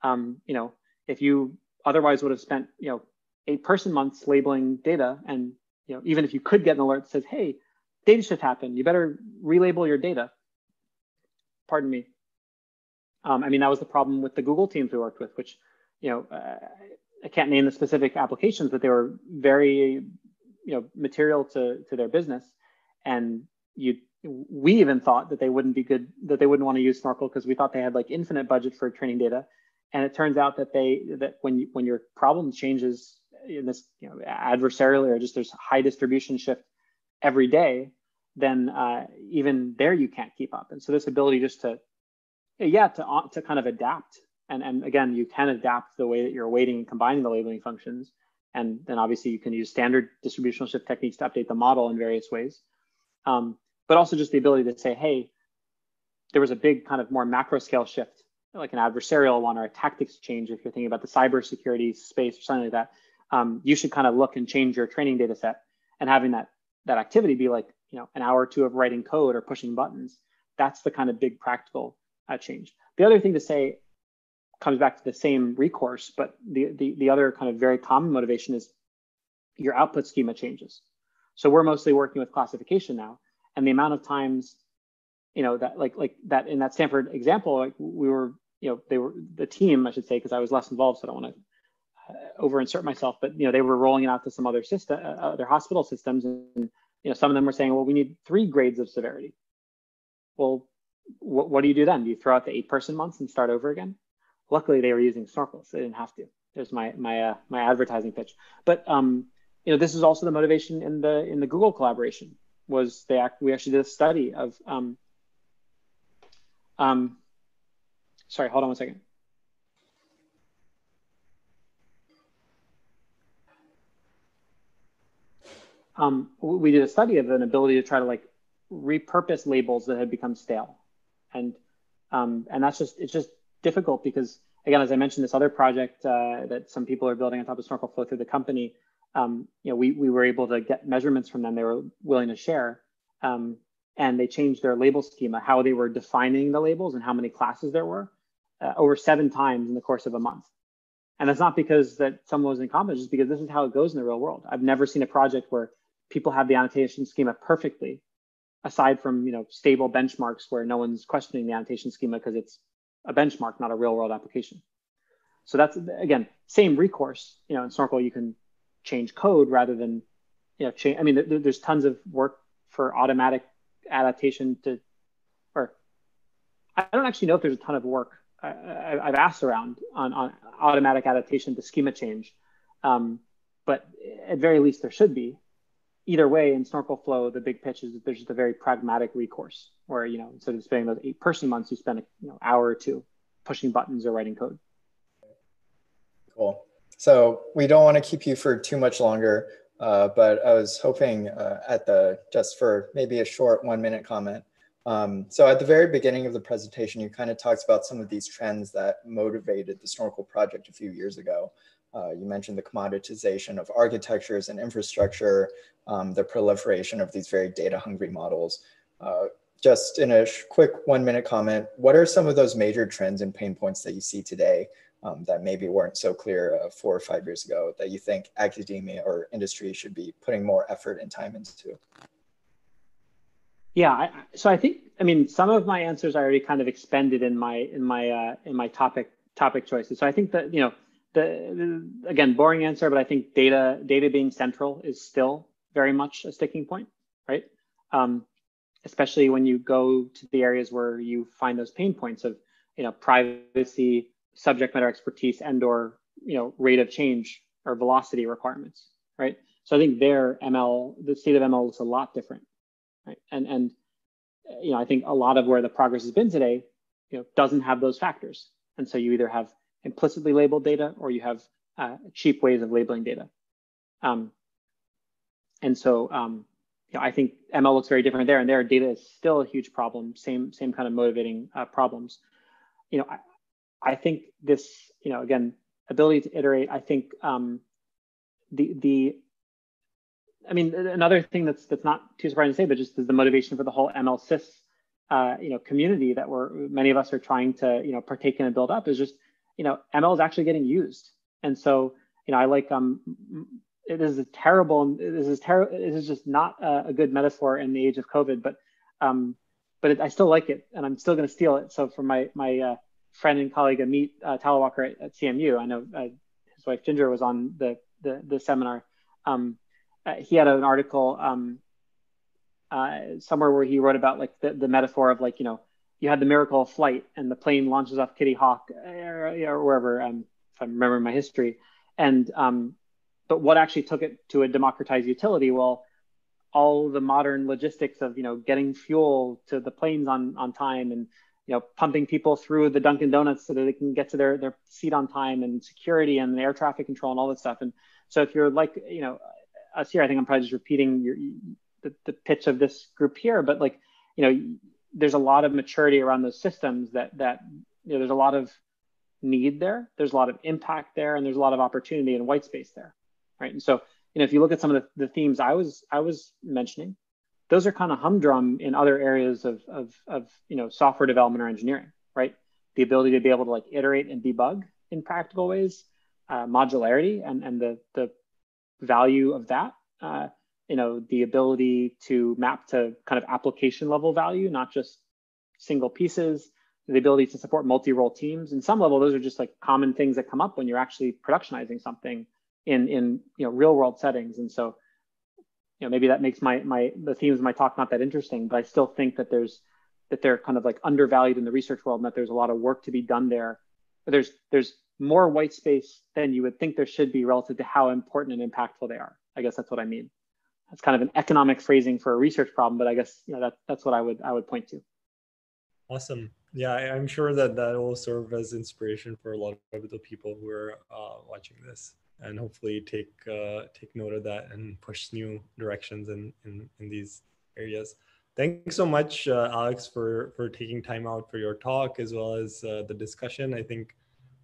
um, you know, if you otherwise would have spent, you know, eight person months labeling data, and, you know, even if you could get an alert that says, hey, data shift happened, you better relabel your data. Pardon me. Um, I mean, that was the problem with the Google teams we worked with, which, you know, uh, I can't name the specific applications, but they were very, you know, material to, to their business. And you, we even thought that they wouldn't be good, that they wouldn't want to use Snorkel because we thought they had like infinite budget for training data. And it turns out that they, that when you, when your problem changes in this, you know, adversarially, or just there's high distribution shift every day, then uh, even there you can't keep up. And so this ability just to, yeah, to, to kind of adapt. And, and again, you can adapt the way that you're weighting and combining the labeling functions. And then obviously you can use standard distributional shift techniques to update the model in various ways. Um, but also just the ability to say, hey, there was a big kind of more macro scale shift, like an adversarial one or a tactics change. If you're thinking about the cybersecurity space or something like that, um, you should kind of look and change your training data set, and having that, that activity be like, you know, an hour or two of writing code or pushing buttons. That's the kind of big practical uh, change. The other thing to say comes back to the same recourse, but the, the, the other kind of very common motivation is your output schema changes. So we're mostly working with classification now, and the amount of times, you know, that like, like that in that Stanford example, like we were, you know, they were the team, I should say, because I was less involved, so I don't want to uh, overinsert myself, but, you know, they were rolling it out to some other system, uh, other hospital systems, and, you know, some of them were saying, well, we need three grades of severity. Well, wh what do you do then? Do you throw out the eight person months and start over again? Luckily, they were using Snorkel, so they didn't have to. There's my my uh, my advertising pitch. But um, you know, this is also the motivation in the in the Google collaboration. Was they act, we actually did a study of um, um, sorry, hold on one second. Um, we did a study of an ability to try to like repurpose labels that had become stale, and um, and that's just it's just difficult because, again, as I mentioned, this other project uh, that some people are building on top of Snorkel Flow through the company, um, you know, we we were able to get measurements from them. They were willing to share, um, and they changed their label schema, how they were defining the labels and how many classes there were, uh, over seven times in the course of a month. And that's not because that someone was incompetent, just because this is how it goes in the real world. I've never seen a project where people have the annotation schema perfectly, aside from, you know, stable benchmarks where no one's questioning the annotation schema because it's a benchmark, not a real world application. So that's, again, same recourse. You know, in Snorkel, you can change code rather than, you know, change. I mean, there, there's tons of work for automatic adaptation to, or I don't actually know if there's a ton of work. I, I, I've asked around on, on automatic adaptation to schema change, um, but at very least there should be. Either way, in Snorkel Flow, the big pitch is that there's just a very pragmatic recourse where, you know, instead of spending those eight person months, you spend an you know, hour or two pushing buttons or writing code. Cool. So we don't want to keep you for too much longer, uh, but I was hoping uh, at the, just for maybe a short one minute comment. Um, so at the very beginning of the presentation, you kind of talked about some of these trends that motivated the Snorkel project a few years ago. Uh, you mentioned the commoditization of architectures and infrastructure, um, the proliferation of these very data-hungry models. Uh, just in a quick one-minute comment, what are some of those major trends and pain points that you see today um, that maybe weren't so clear uh, four or five years ago that you think academia or industry should be putting more effort and time into? Yeah, I, so I think, I mean, some of my answers I already kind of expended in my in my uh, in my topic topic choices. So I think that, you know, The, again, boring answer, but I think data data being central is still very much a sticking point, right? Um, especially when you go to the areas where you find those pain points of, you know, privacy, subject matter expertise and or, you know, rate of change or velocity requirements, right? So I think their M L, the state of M L is a lot different, right? And, and you know, I think a lot of where the progress has been today, you know, doesn't have those factors. And so you either have implicitly labeled data or you have uh, cheap ways of labeling data. Um, and so, um, you know, I think M L looks very different there, and their data is still a huge problem, same, same kind of motivating uh, problems. You know, I, I think this, you know, again, ability to iterate, I think um, the, the, I mean, another thing that's, that's not too surprising to say, but just is the motivation for the whole M L sys, uh, you know, community that we're, many of us are trying to, you know, partake in and build up is just, you know, M L is actually getting used. And so, you know, I like, um, it is a terrible, this is terrible, this is just not a, a good metaphor in the age of COVID, but, um, but it, I still like it and I'm still going to steal it. So from my, my, uh, friend and colleague Amit uh, Talawalkar at, at C M U. I know uh, his wife Ginger was on the the, the seminar. Um, uh, he had an article um, uh, somewhere where he wrote about like the, the metaphor of like, you know, you had the miracle of flight and the plane launches off Kitty Hawk or, or wherever, um, if I'm remembering my history. And, um, but what actually took it to a democratized utility? Well, all the modern logistics of, you know, getting fuel to the planes on, on time and, you know, pumping people through the Dunkin' Donuts so that they can get to their, their seat on time and security and air traffic control and all that stuff. And so if you're like, you know, us here, I think I'm probably just repeating your, the, the pitch of this group here, but like, you know, there's a lot of maturity around those systems that, that, you know, there's a lot of need there. There's a lot of impact there and there's a lot of opportunity and white space there, right? And so, you know, if you look at some of the, the themes I was, I was mentioning, those are kind of humdrum in other areas of, of, of, you know, software development or engineering, right? The ability to be able to like iterate and debug in practical ways, uh, modularity and, and the, the value of that, uh, you know, the ability to map to kind of application level value, not just single pieces, the ability to support multi-role teams. In some level, those are just like common things that come up when you're actually productionizing something in, in, you know, real world settings. And so, you know, maybe that makes my, my, the themes of my talk not that interesting, but I still think that there's, that they're kind of like undervalued in the research world and that there's a lot of work to be done there. But there's, there's more white space than you would think there should be relative to how important and impactful they are. I guess that's what I mean. That's kind of an economic phrasing for a research problem, but I guess, you know, that, that's what I would, I would point to. Awesome. Yeah, I'm sure that that will serve as inspiration for a lot of the people who are uh, watching this. And hopefully take uh, take note of that and push new directions in in, in these areas. Thanks so much, uh, Alex, for for taking time out for your talk as well as uh, the discussion. I think,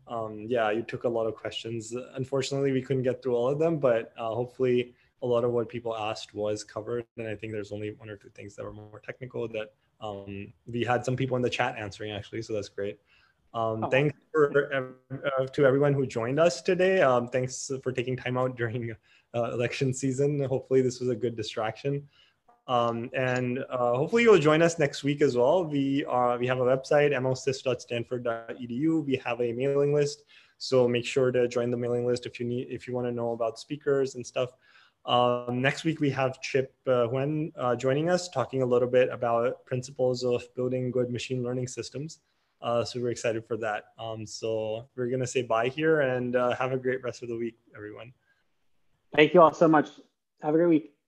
um, yeah, you took a lot of questions. Unfortunately, we couldn't get through all of them, but uh, hopefully a lot of what people asked was covered. And I think there's only one or two things that were more technical that um, we had some people in the chat answering actually, so that's great. Um, oh. Thanks for, uh, to everyone who joined us today. Um, thanks for taking time out during uh, election season. Hopefully this was a good distraction. Um, and uh, hopefully you'll join us next week as well. We, are, we have a website, m l sys dot stanford dot e d u. We have a mailing list. So make sure to join the mailing list if you, need, if you want to know about speakers and stuff. Um, next week, we have Chip uh, Huen uh, joining us, talking a little bit about principles of building good machine learning systems. Uh, so we're excited for that. Um, so we're going to say bye here and uh, have a great rest of the week, everyone. Thank you all so much. Have a great week.